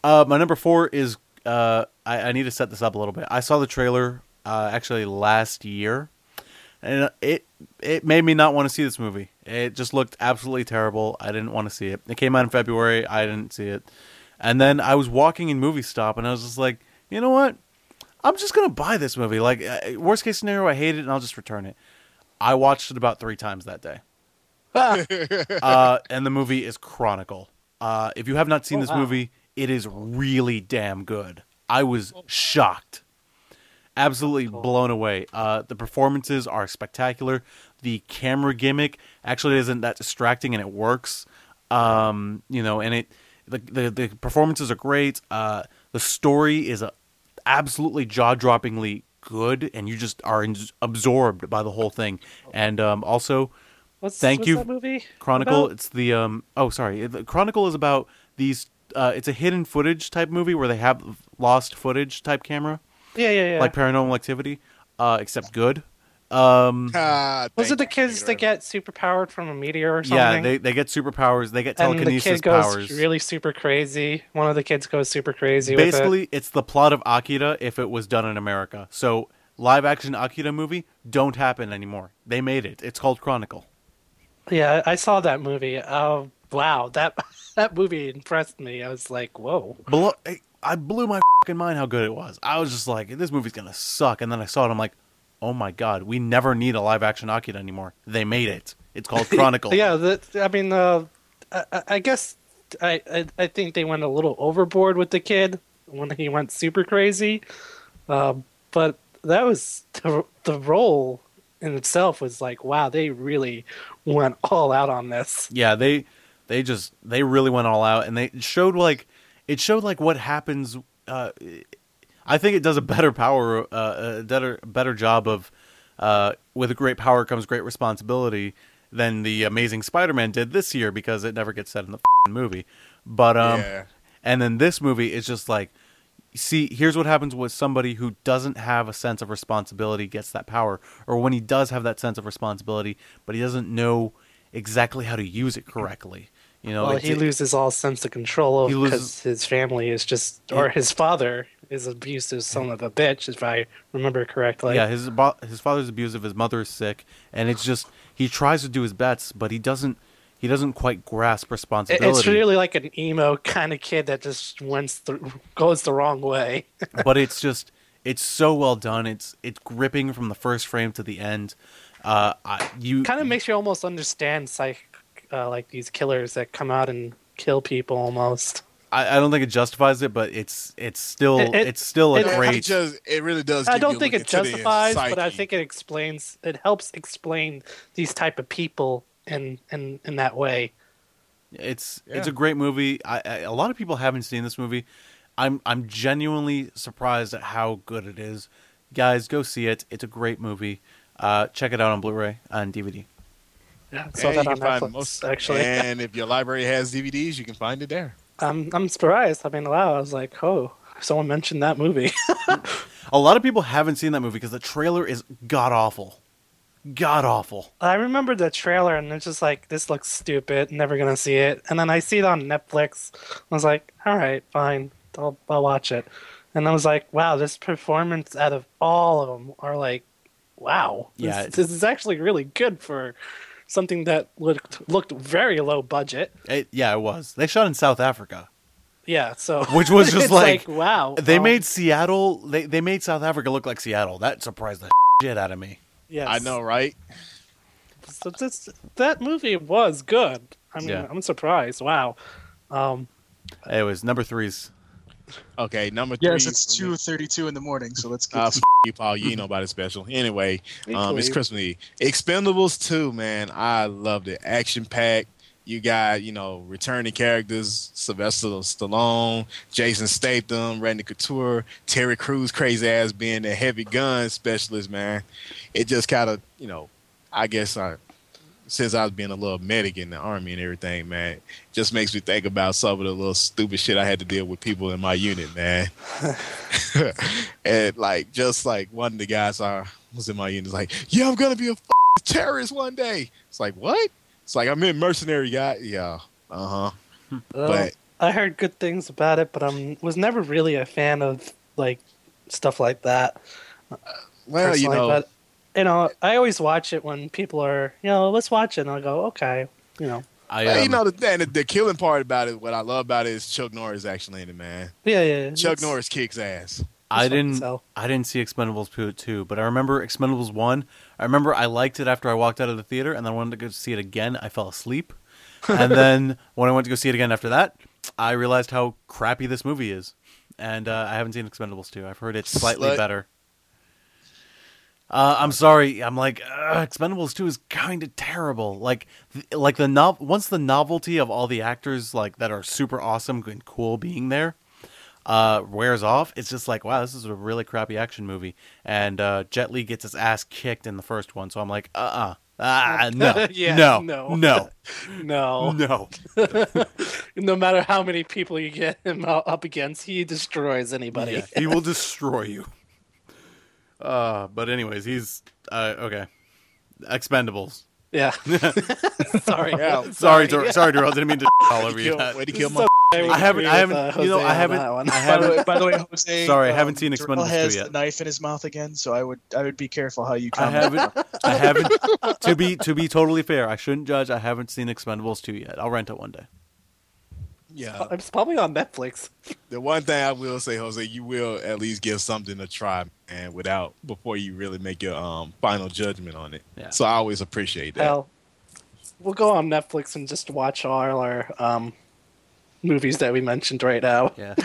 Uh, my number four is uh, I, I need to set this up a little bit. I saw the trailer uh, actually last year. And it it made me not want to see this movie. It just looked absolutely terrible. I didn't want to see it. It came out in February. I didn't see it. And then I was walking in Movie Stop, and I was just like, you know what? I'm just going to buy this movie. Like, worst case scenario, I hate it, and I'll just return it. I watched it about three times that day. uh, and the movie is Chronicle. Uh, if you have not seen oh, this wow. movie, it is really damn good. I was shocked. Absolutely blown away. Uh, the performances are spectacular. The camera gimmick actually isn't that distracting, and it works. Um, you know, and it the the, the performances are great. Uh, the story is a, absolutely jaw-droppingly good, and you just are in, absorbed by the whole thing. And um, also, what's, thank what's you, that movie Chronicle. About? It's the um, oh sorry, the Chronicle is about these. Uh, it's a hidden footage type movie where they have lost footage type camera. Yeah, yeah, yeah. Like Paranormal Activity, uh, except good. Um, uh, was it the kids that get superpowered from a meteor or something? Yeah, they, they get superpowers. They get telekinesis powers. And the kid goes powers. really super crazy. One of the kids goes super crazy Basically, with it. Basically, it's the plot of Akira if it was done in America. So live-action Akira movie don't happen anymore. They made it. It's called Chronicle. Yeah, I saw that movie. Oh, wow. That, that movie impressed me. I was like, whoa. Below, I blew my fucking mind how good it was. I was just like, this movie's going to suck. And then I saw it. I'm like, oh my God, we never need a live action Akira anymore. They made it. It's called Chronicle. yeah. The, I mean, uh, I, I guess I, I, I think they went a little overboard with the kid when he went super crazy. Uh, but that was the, the role in itself was like, wow, they really went all out on this. Yeah. They, they just, they really went all out, and they showed like, It showed like what happens. Uh, I think it does a better power, uh, a better better job of uh, with a great power comes great responsibility than the Amazing Spider-Man did this year, because it never gets said in the f***ing movie. But um, yeah. And then this movie is just like, see, here's what happens with somebody who doesn't have a sense of responsibility gets that power, or when he does have that sense of responsibility, but he doesn't know exactly how to use it correctly. You know, well, he loses all sense of control because his family is just, or his father is abusive son of a bitch, if I remember correctly. Yeah, his his father's abusive, his mother is sick, and it's just he tries to do his best, but he doesn't. He doesn't quite grasp responsibility. It's really like an emo kind of kid that just went through, goes the wrong way. But it's just it's so well done. It's it's gripping from the first frame to the end. Uh, I, you kind of makes you almost understand psych. Uh, like these killers that come out and kill people almost. I, I don't think it justifies it, but it's it's still it, it, it's still it, a great. It, just, it really does. I don't think it justifies, but I think it explains. It helps explain these type of people in in, in that way. It's yeah. it's a great movie. I, I, a lot of people haven't seen this movie. I'm I'm genuinely surprised at how good it is. Guys, go see it. It's a great movie. Uh, check it out on Blu-ray and D V D. Yeah, I saw that on Netflix, most, actually. And if your library has D V Ds, you can find it there. Um, I'm surprised. I mean, wow, I was like, oh, someone mentioned that movie. A lot of people haven't seen that movie because the trailer is god-awful. God-awful. I remember the trailer, and it's just like, this looks stupid, never going to see it. And then I see it on Netflix. I was like, all right, fine, I'll, I'll watch it. And I was like, wow, this performance out of all of them are like wow, this, yeah, this is actually really good for something that looked looked very low budget. It, yeah, it was. They shot in South Africa. Yeah, so which was just like, like wow. They um, made Seattle. They they made South Africa look like Seattle. That surprised the shit out of me. Yes, I know, right? So this, that movie was good. I mean, yeah. I'm surprised. Wow. Um, it was number threes. Okay, number three. Yes, it's two thirty-two in the morning, so let's get. Uh, f- you, Paul. You ain't nobody special. Anyway, um, it's Christmas Eve. Expendables two, man. I loved it. Action packed. You got, you know, returning characters: Sylvester Stallone, Jason Statham, Randy Couture, Terry Crews, crazy ass being a heavy gun specialist, man. It just kind of, you know, I guess I. Since I was being a little medic in the Army and everything, man, it just makes me think about some of the little stupid shit I had to deal with people in my unit, man. And, like, just, like, one of the guys I was in my unit was like, yeah, I'm going to be a f- terrorist one day. It's like, what? It's like, I'm in mercenary guy. Yeah, uh-huh. Uh, but I heard good things about it, but I was never really a fan of, like, stuff like that. Uh, well, you know. But- You know, I always watch it when people are, you know, let's watch it. And I'll go, okay, you know. I, um, you know, the, and the, the killing part about it, what I love about it is Chuck Norris actually in it, man. Yeah, yeah. Chuck Norris kicks ass. I didn't I didn't see Expendables two, but I remember Expendables one. I remember I liked it after I walked out of the theater, and then I wanted to go see it again. I fell asleep. And then when I went to go see it again after that, I realized how crappy this movie is. And uh, I haven't seen Expendables two. I've heard it's slightly Slut. better. Uh, I'm sorry. I'm like, ugh, Expendables two is kind of terrible. Like, th- like the no- once the novelty of all the actors like that are super awesome and cool being there uh, wears off, it's just like, wow, this is a really crappy action movie. And uh, Jet Li gets his ass kicked in the first one, so I'm like, uh, uh-uh. uh, ah, no, yeah, no, no, no, no, no. No matter how many people you get him up against, he destroys anybody. Yeah, he will destroy you. Uh, but anyways, he's uh, okay. Expendables. Yeah. sorry, sorry, sorry, Dor- sorry, Dor- I didn't mean to all over you. Way to kill my. So I haven't, I haven't, with, uh, you know, I haven't, I haven't. By the way, Jose. Sorry, I haven't um, seen Expendables two yet. Has the knife in his mouth again, so I would, I would be careful how you. I haven't, I haven't. To be, to be totally fair, I shouldn't judge. I haven't seen Expendables two yet. I'll rent it one day. Yeah, it's probably on Netflix. The one thing I will say, Jose, you will at least give something a try, and without before you really make your um, final judgment on it. Yeah. So I always appreciate that. Well, we'll go on Netflix and just watch all our um, movies that we mentioned right now. Yeah.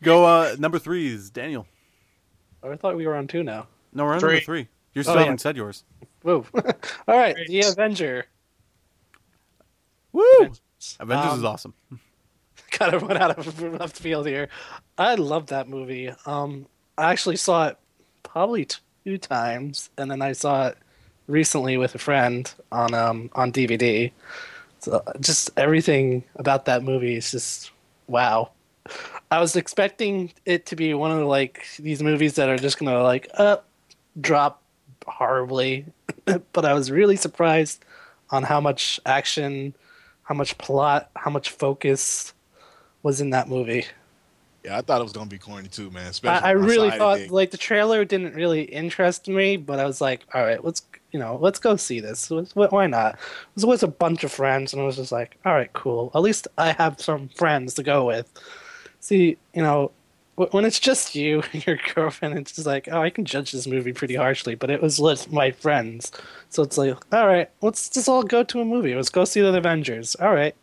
Go uh, number three is Daniel. Oh, I thought we were on two now. No, we're on three. Number three. You still oh, haven't yeah. said yours. Woo! All right, Great. The Avenger. Woo! Avenger. Avengers um, is awesome. Gotta run out of left field here. I love that movie. Um, I actually saw it probably two times, and then I saw it recently with a friend on um on D V D. So just everything about that movie is just wow. I was expecting it to be one of the, like these movies that are just gonna like uh drop horribly, but I was really surprised on how much action. How much plot, how much focus was in that movie. Yeah, I thought it was going to be corny too, man. I, I really thought, like, the trailer didn't really interest me, but I was like, all right, let's, you know, let's go see this. Why not? It was always a bunch of friends, and I was just like, all right, cool. At least I have some friends to go with. See, you know, when it's just you and your girlfriend, it's just like, oh, I can judge this movie pretty harshly, but it was with my friends. So it's like, all right, let's just all go to a movie. Let's go see the Avengers. All right.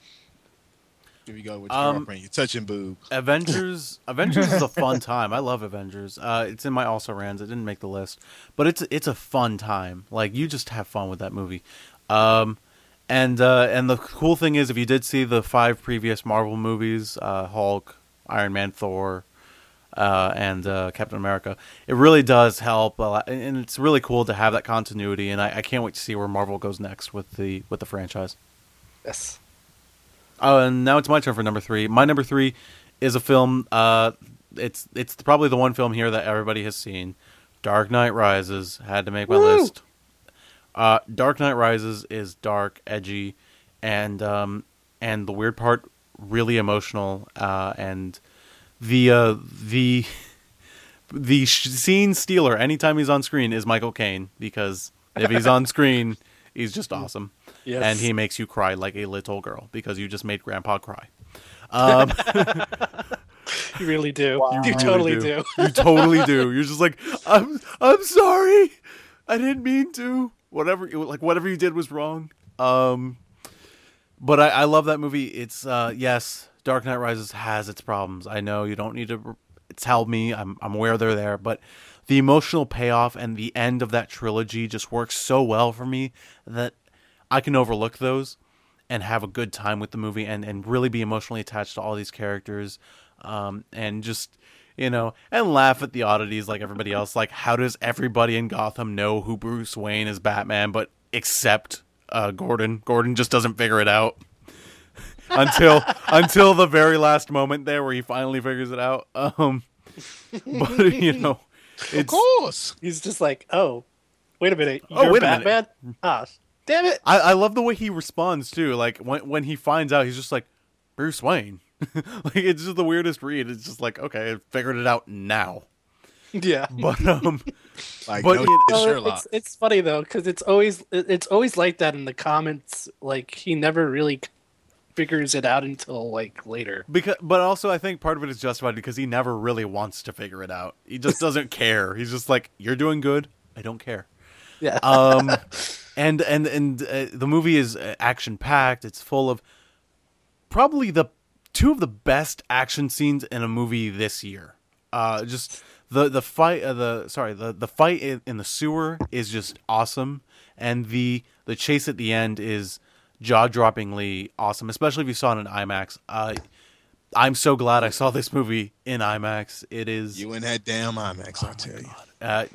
Here we go with your um, girlfriend. You're touching boob. Avengers Avengers is a fun time. I love Avengers. Uh, it's in my also rans. It didn't make the list. But it's it's a fun time. Like, you just have fun with that movie. Um, and, uh, and the cool thing is, if you did see the five previous Marvel movies, uh, Hulk, Iron Man, Thor... Uh, and uh, Captain America, it really does help, a lot, and it's really cool to have that continuity. And I, I can't wait to see where Marvel goes next with the with the franchise. Yes. Oh, uh, and now it's my turn for number three. My number three is a film. Uh, it's it's probably the one film here that everybody has seen. Dark Knight Rises had to make my Woo! list. Uh, Dark Knight Rises is dark, edgy, and um, and the weird part, really emotional, uh, and. The uh, the the scene stealer anytime he's on screen is Michael Caine, because if he's on screen, he's just awesome. Yes. And he makes you cry like a little girl because you just made Grandpa cry. Um, you really do. Wow. You, you totally really do. do. You totally do. You're just like, I'm, I'm sorry. I didn't mean to. Whatever, like whatever you did was wrong. Um, but I, I love that movie. It's uh, yes, Dark Knight Rises has its problems. I know you don't need to tell me. I'm, I'm aware they're there, but the emotional payoff and the end of that trilogy just works so well for me that I can overlook those and have a good time with the movie and, and really be emotionally attached to all these characters, um, and just, you know, and laugh at the oddities like everybody else. Like, how does everybody in Gotham know who Bruce Wayne is Batman, but except uh, Gordon? Gordon just doesn't figure it out until until the very last moment there where he finally figures it out. Um, but, you know, it's, of course. He's just like, oh, wait a minute. You're oh, wait Batman? A minute. Ah, damn it. I, I love the way he responds, too. Like, when when he finds out, he's just like, Bruce Wayne. Like, it's just the weirdest read. It's just like, okay, I figured it out now. Yeah. But, um, like, but, no, you know, Sherlock. It's, it's funny, though, because it's always, it's always like that in the comments. Like, he never really figures it out until like later, because but also I think part of it is justified because he never really wants to figure it out. He just doesn't care. He's just like, you're doing good, I don't care. Yeah. um and and and uh, the movie is action packed. It's full of probably the two of the best action scenes in a movie this year. Uh just the the fight uh, the sorry the the fight in, in the sewer is just awesome, and the the chase at the end is jaw-droppingly awesome, especially if you saw it in IMAX. Uh, I'm so glad I saw this movie in IMAX. It is you in that damn IMAX. Oh, I'll tell God. you. Uh,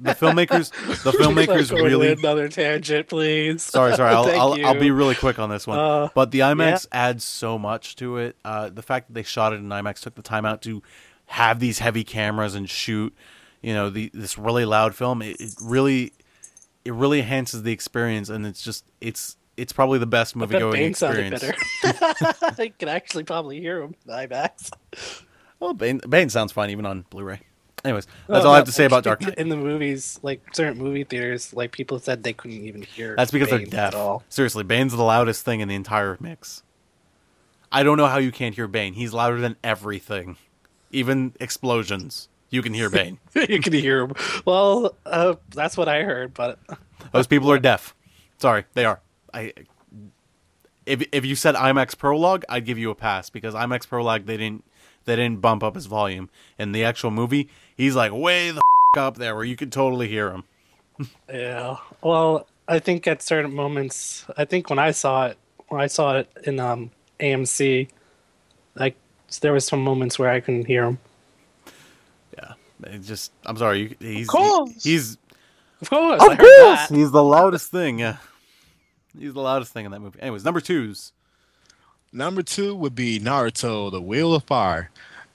the filmmakers, the filmmakers like, really another tangent, please. Sorry, sorry. I'll I'll, I'll be really quick on this one. Uh, but the IMAX yeah. adds so much to it. Uh, the fact that they shot it in IMAX, took the time out to have these heavy cameras and shoot, you know, the this really loud film. It, it really, it really enhances the experience, and it's just it's. It's probably the best movie-going experience. Bane sounded better. I can actually probably hear him in IMAX. Well, Bane, Bane sounds fine even on Blu-ray. Anyways, that's oh, all I have to say about Dark Knight. In the movies, like certain movie theaters, like people said they couldn't even hear. That's because Bane they're deaf. Seriously, Bane's the loudest thing in the entire mix. I don't know how you can't hear Bane. He's louder than everything, even explosions. You can hear Bane. You can hear him. Well, uh, that's what I heard, but those people are deaf. Sorry, they are. I if if you said IMAX Prologue, I'd give you a pass because IMAX Prologue they didn't they didn't bump up his volume. In the actual movie, he's like way the f- up there where you could totally hear him. Yeah. Well, I think at certain moments, I think when I saw it, when I saw it in um, A M C, like there was some moments where I couldn't hear him. Yeah. It just I'm sorry. You, he's of course. He, he's of course. Of course. He's the loudest thing. Yeah. He's the loudest thing in that movie. Anyways, number twos. Number two would be Naruto, The Wheel of Fire.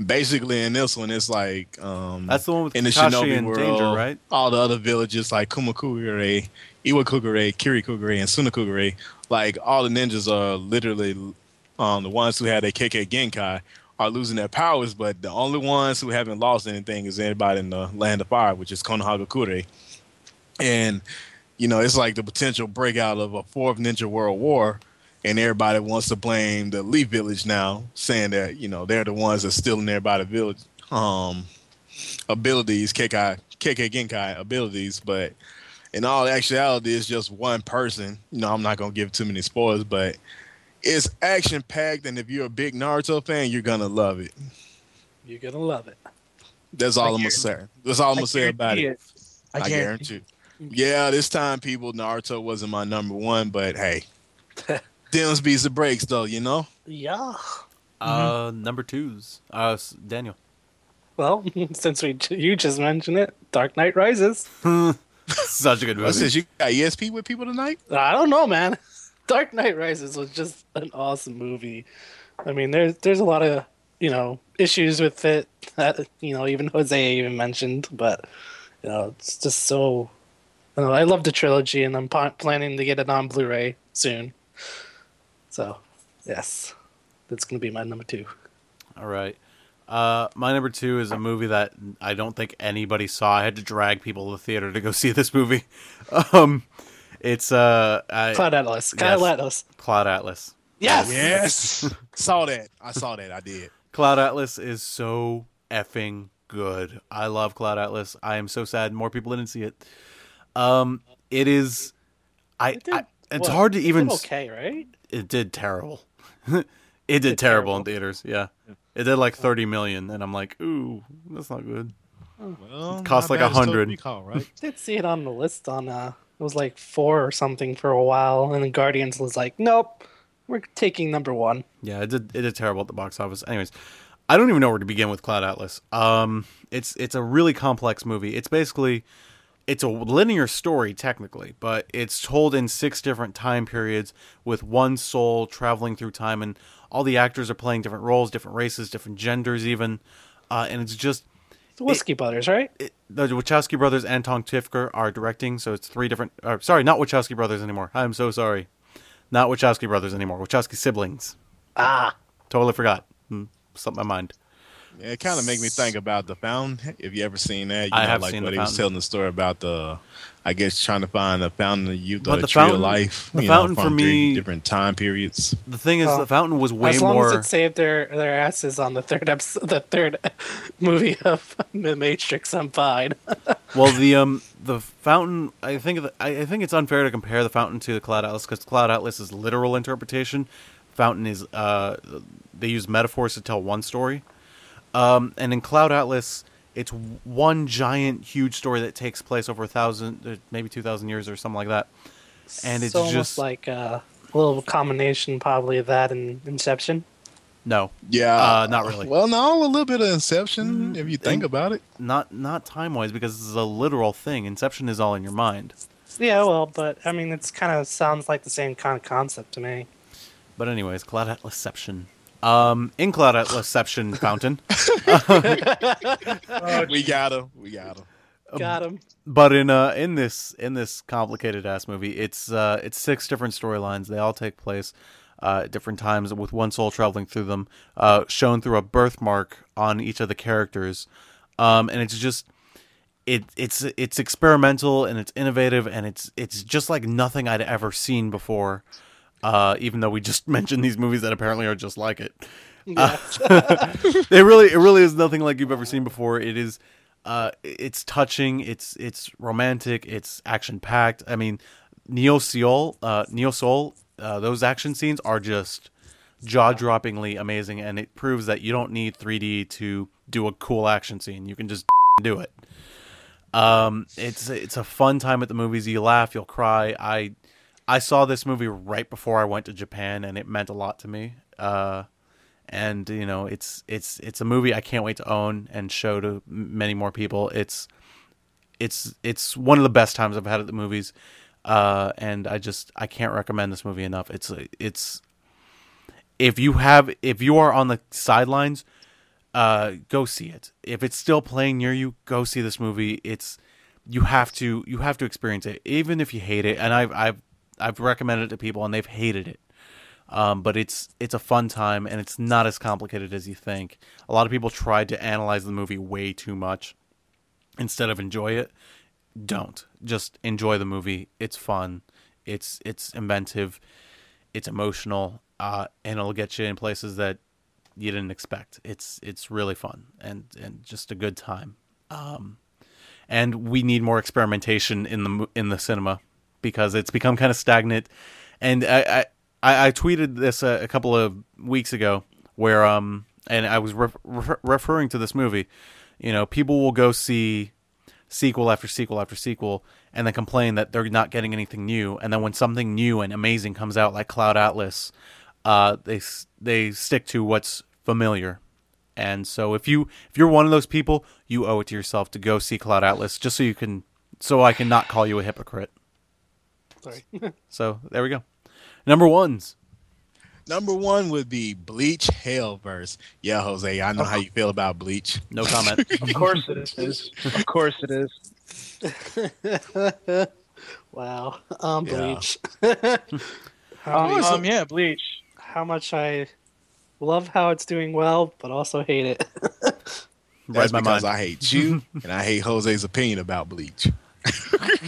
Basically, in this one, it's like um, that's the one with in the Shinobi and world, danger, right? All the other villages like Kumakugure, Iwakugure, Kirikugure, and Sunakugure, like all the ninjas are literally um, the ones who had a K K Genkai are losing their powers, but the only ones who haven't lost anything is anybody in the Land of Fire, which is Konohagakure, and you know, it's like the potential breakout of a fourth ninja world war, and everybody wants to blame the Lee Village now, saying that, you know, they're the ones that's stealing everybody's village um, abilities, K K Genkai abilities. But in all actuality, it's just one person. You know, I'm not going to give too many spoilers, but it's action-packed, and if you're a big Naruto fan, you're going to love it. You're going to love it. That's all I I'm going to say. That's all I'm going to say about it. it. I, I guarantee it. Yeah, this time, people, Naruto wasn't my number one, but hey, Dems beats the breaks, though, you know? Yeah. Uh, mm-hmm. Number twos, uh, Daniel. Well, since we you just mentioned it, Dark Knight Rises. Such a good movie. Since you got E S P with people tonight? I don't know, man. Dark Knight Rises was just an awesome movie. I mean, there's there's a lot of, you know, issues with it that, you know, even Jose even mentioned, but, you know, it's just so... I love the trilogy, and I'm planning to get it on Blu-ray soon. So, yes, that's going to be my number two. All right. Uh, my number two is a movie that I don't think anybody saw. I had to drag people to the theater to go see this movie. Um, it's uh, I, Cloud Atlas. Cloud yes. Atlas. Cloud Atlas. Yes. Yes. Saw that. I saw that. I did. Cloud Atlas is so effing good. I love Cloud Atlas. I am so sad more people didn't see it. Um, it is. I. It did, I it's well, hard to even. It okay, right? It did terrible. it did, did terrible, terrible in theaters. Yeah. yeah. It did like thirty million dollars, and I'm like, ooh, that's not good. Well, it cost like one hundred dollars. Recall, right? I did see it on the list on, uh, it was like four or something for a while, and then Guardians was like, nope, we're taking number one. Yeah, it did, it did terrible at the box office. Anyways, I don't even know where to begin with Cloud Atlas. Um, it's it's a really complex movie. It's basically, it's a linear story technically, but it's told in six different time periods with one soul traveling through time, and all the actors are playing different roles, different races, different genders even. Uh, and it's just... The Wachowski it, Brothers, right? It, the Wachowski Brothers and Tom Tykwer are directing, so it's three different... Or, sorry, not Wachowski Brothers anymore. I'm so sorry. Not Wachowski Brothers anymore. Wachowski siblings. Ah! Totally forgot. Slipped my mind. Yeah, it kind of made me think about The Fountain. If you ever seen that, you I know, have like seen what he was telling the story about the, I guess, trying to find the fountain of youth or the, the tree fountain, of life. The you fountain know, for me, different time periods. The thing is, oh, the fountain was way more. As long more... as it saved their, their asses on the third episode, the third movie of The Matrix, I'm fine. Well, the um the fountain, I think the, I think it's unfair to compare the fountain to the Cloud Atlas because Cloud Atlas is literal interpretation. Fountain is uh they use metaphors to tell one story. Um, and in Cloud Atlas, it's one giant, huge story that takes place over a thousand, maybe two thousand years or something like that. And it's so just like a little combination, probably of that and Inception. No, yeah, uh, not really. Well, no, a little bit of Inception mm, if you think about it. Not not time wise because this is a literal thing. Inception is all in your mind. Yeah, well, but I mean, it's kind of sounds like the same kind of concept to me. But anyways, Cloud Atlasception. Um, in Cloud Atlasception Fountain. um, we got him. We got him. Got him. But in uh, in this in this complicated ass movie, it's uh, it's six different storylines. They all take place uh, at different times with one soul traveling through them, uh, shown through a birthmark on each of the characters. Um, and it's just it it's it's experimental and it's innovative and it's it's just like nothing I'd ever seen before. Uh, even though we just mentioned these movies that apparently are just like it. Yeah. Uh, they really, it really is nothing like you've ever seen before. It is, uh, it's touching, it's, it's romantic, it's action packed. I mean, Neo Seoul, uh, Neo Seoul, uh, those action scenes are just jaw droppingly amazing. And it proves that you don't need three D to do a cool action scene. You can just do it. Um, it's, it's a fun time at the movies. You laugh, you'll cry. I, I saw this movie right before I went to Japan, and it meant a lot to me. Uh, and you know, it's it's it's a movie I can't wait to own and show to many more people. It's it's it's one of the best times I've had at the movies, uh, and I just I can't recommend this movie enough. It's it's if you have if you are on the sidelines, uh, go see it. If it's still playing near you, go see this movie. It's you have to you have to experience it, even if you hate it. And I've I've I've recommended it to people and they've hated it. Um, but it's it's a fun time and it's not as complicated as you think. A lot of people tried to analyze the movie way too much instead of enjoy it. Don't. Just enjoy the movie. It's fun. It's it's inventive. It's emotional. Uh, and it'll get you in places that you didn't expect. It's it's really fun and, and just a good time. Um, and we need more experimentation in the in the cinema. Because it's become kind of stagnant, and I I, I tweeted this a, a couple of weeks ago, where um and I was re- re- referring to this movie, you know, people will go see sequel after sequel after sequel, and then complain that they're not getting anything new, and then when something new and amazing comes out like Cloud Atlas, uh they they stick to what's familiar, and so if you if you're one of those people, you owe it to yourself to go see Cloud Atlas just so you can so I can not call you a hypocrite. Sorry. So there we go. Number ones. Number one would be Bleach Hellverse. Yeah, Jose, I know uh-huh. how you feel about Bleach. No comment. Of course it is. Of course it is. Wow. Um, Bleach. Yeah. um, um, yeah, Bleach. How much I love how it's doing well, but also hate it. That's right, because I hate you, and I hate Jose's opinion about Bleach.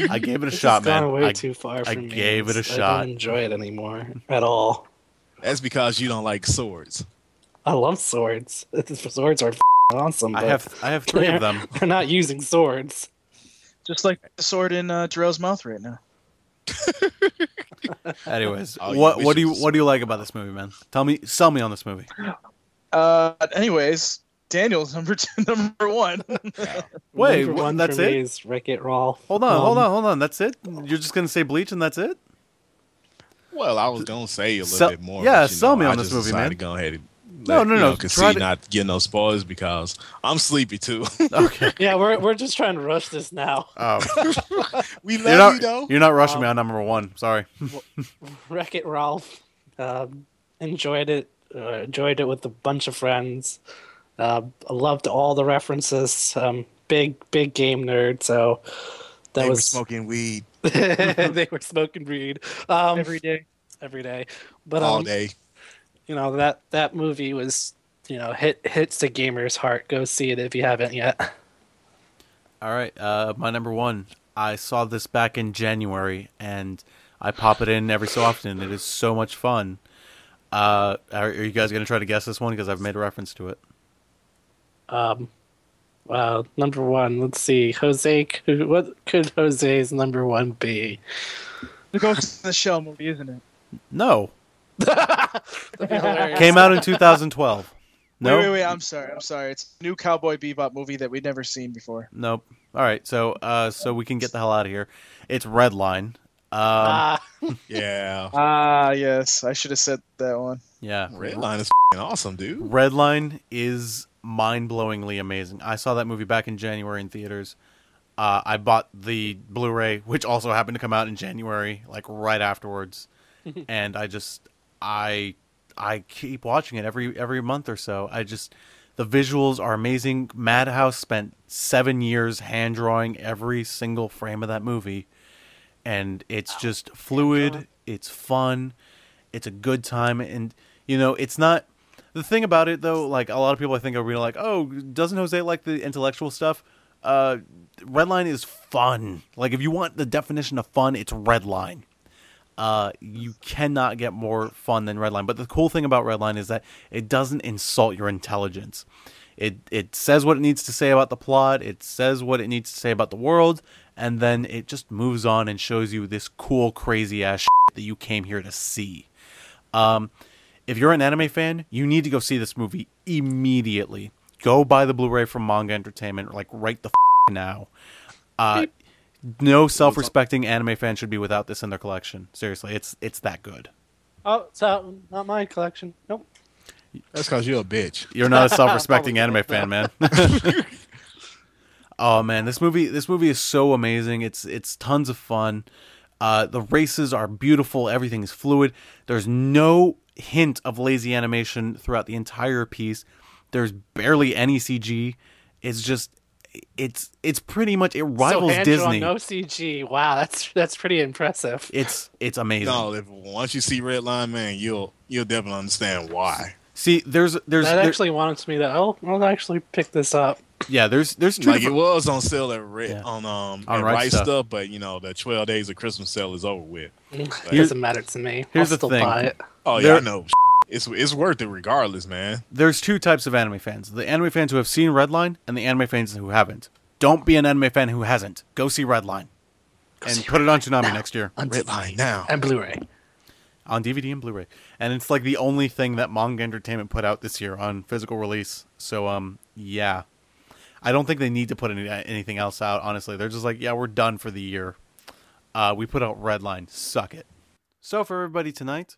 I gave it a this shot, man. It's gone way I, too far for I me. I gave it a I shot. I don't enjoy it anymore at all. That's because you don't like swords. I love swords. Swords are f- awesome. I have I have three of them. They're not using swords. Just like the sword in uh, Jarrell's mouth right now. Anyways, oh, what what do you what do you like about this movie, man? Tell me, sell me on this movie. Uh, anyways, Daniel's number two, number one. Yeah. Wait, number one, that's it? Is Wreck-It Ralph. Hold on, um, hold on, hold on. That's it? You're just gonna say Bleach and that's it? Well, I was gonna say a little so, bit more. Yeah, sell know, me on I this movie, man. To go ahead and no, let, no, no, no. Try to... not get no spoilers because I'm sleepy too. Okay. Yeah, we're we're just trying to rush this now. Um, we love not, you though. You're not rushing um, me on number one. Sorry. Wreck-It Ralph. Um, enjoyed it. Uh, enjoyed it with a bunch of friends. Uh, I loved all the references. Um, big big game nerd. So that they was were smoking weed. They were smoking weed um, every day. Every day. But all um, day. You know, that, that movie was, you know, hit hits the gamer's heart. Go see it if you haven't yet. All right. Uh, my number one, I saw this back in January, and I pop it in every so often. It is so much fun. Uh, are, are you guys going to try to guess this one? Because I've made a reference to it. Um, well, number one, let's see. Jose, could, what could Jose's number one be? The Ghost in the Shell movie, isn't it? No. Came out in two thousand twelve. No, wait, wait, wait, I'm sorry, I'm sorry. It's a new Cowboy Bebop movie that we'd never seen before. Nope. All right, so uh, so we can get the hell out of here. It's Redline. Um, ah, yeah. Ah, yes. I should have said that one. Yeah, Redline is f***ing awesome, dude. Redline is mind-blowingly amazing. I saw that movie back in January in theaters. Uh, I bought the Blu-ray, which also happened to come out in January, like right afterwards, and I just. I I keep watching it every every month or so. I just the visuals are amazing. Madhouse spent seven years hand drawing every single frame of that movie, and it's just oh, fluid. It's fun. It's a good time, and you know it's not the thing about it though. Like a lot of people, I think are really like, oh, doesn't Jose like the intellectual stuff? Uh, Redline is fun. Like if you want the definition of fun, it's Redline. Uh, you cannot get more fun than Redline. But the cool thing about Redline is that it doesn't insult your intelligence. It it says what it needs to say about the plot. It says what it needs to say about the world. And then it just moves on and shows you this cool, crazy-ass shit that you came here to see. Um, if you're an anime fan, you need to go see this movie immediately. Go buy the Blu-ray from Manga Entertainment, like right the f- now. Uh, No self-respecting anime fan should be without this in their collection. Seriously, it's it's that good. Oh, it's not, not my collection. Nope. That's because you're a bitch. You're not a self-respecting anime fan, man. Oh man, this movie this movie is so amazing. It's it's tons of fun. Uh, the races are beautiful. Everything is fluid. There's no hint of lazy animation throughout the entire piece. There's barely any C G. It's just. It's it's pretty much it rivals so Disney. No C G. Wow, that's that's pretty impressive. It's it's amazing. No, if, once you see Redline, man, you'll you'll definitely understand why. See, there's there's that actually there, wanted to me that I'll I'll actually pick this up. Yeah, there's there's two like different... it was on sale at Red yeah. on um on right, right stuff. stuff, but you know the twelve days of Christmas sale is over with. It like, doesn't matter to me. Here's I'll the still thing. Buy it. Oh yeah, there, I know. It's it's worth it regardless, man. There's two types of anime fans. The anime fans who have seen Redline and the anime fans who haven't. Don't be an anime fan who hasn't. Go see Redline. Go and see put Redline it on Toonami now. Next year. On Redline now. And Blu-ray. On D V D and Blu-ray. And it's like the only thing that Manga Entertainment put out this year on physical release. So, um, yeah. I don't think they need to put any, anything else out, honestly. They're just like, yeah, we're done for the year. Uh, we put out Redline. Suck it. So for everybody tonight...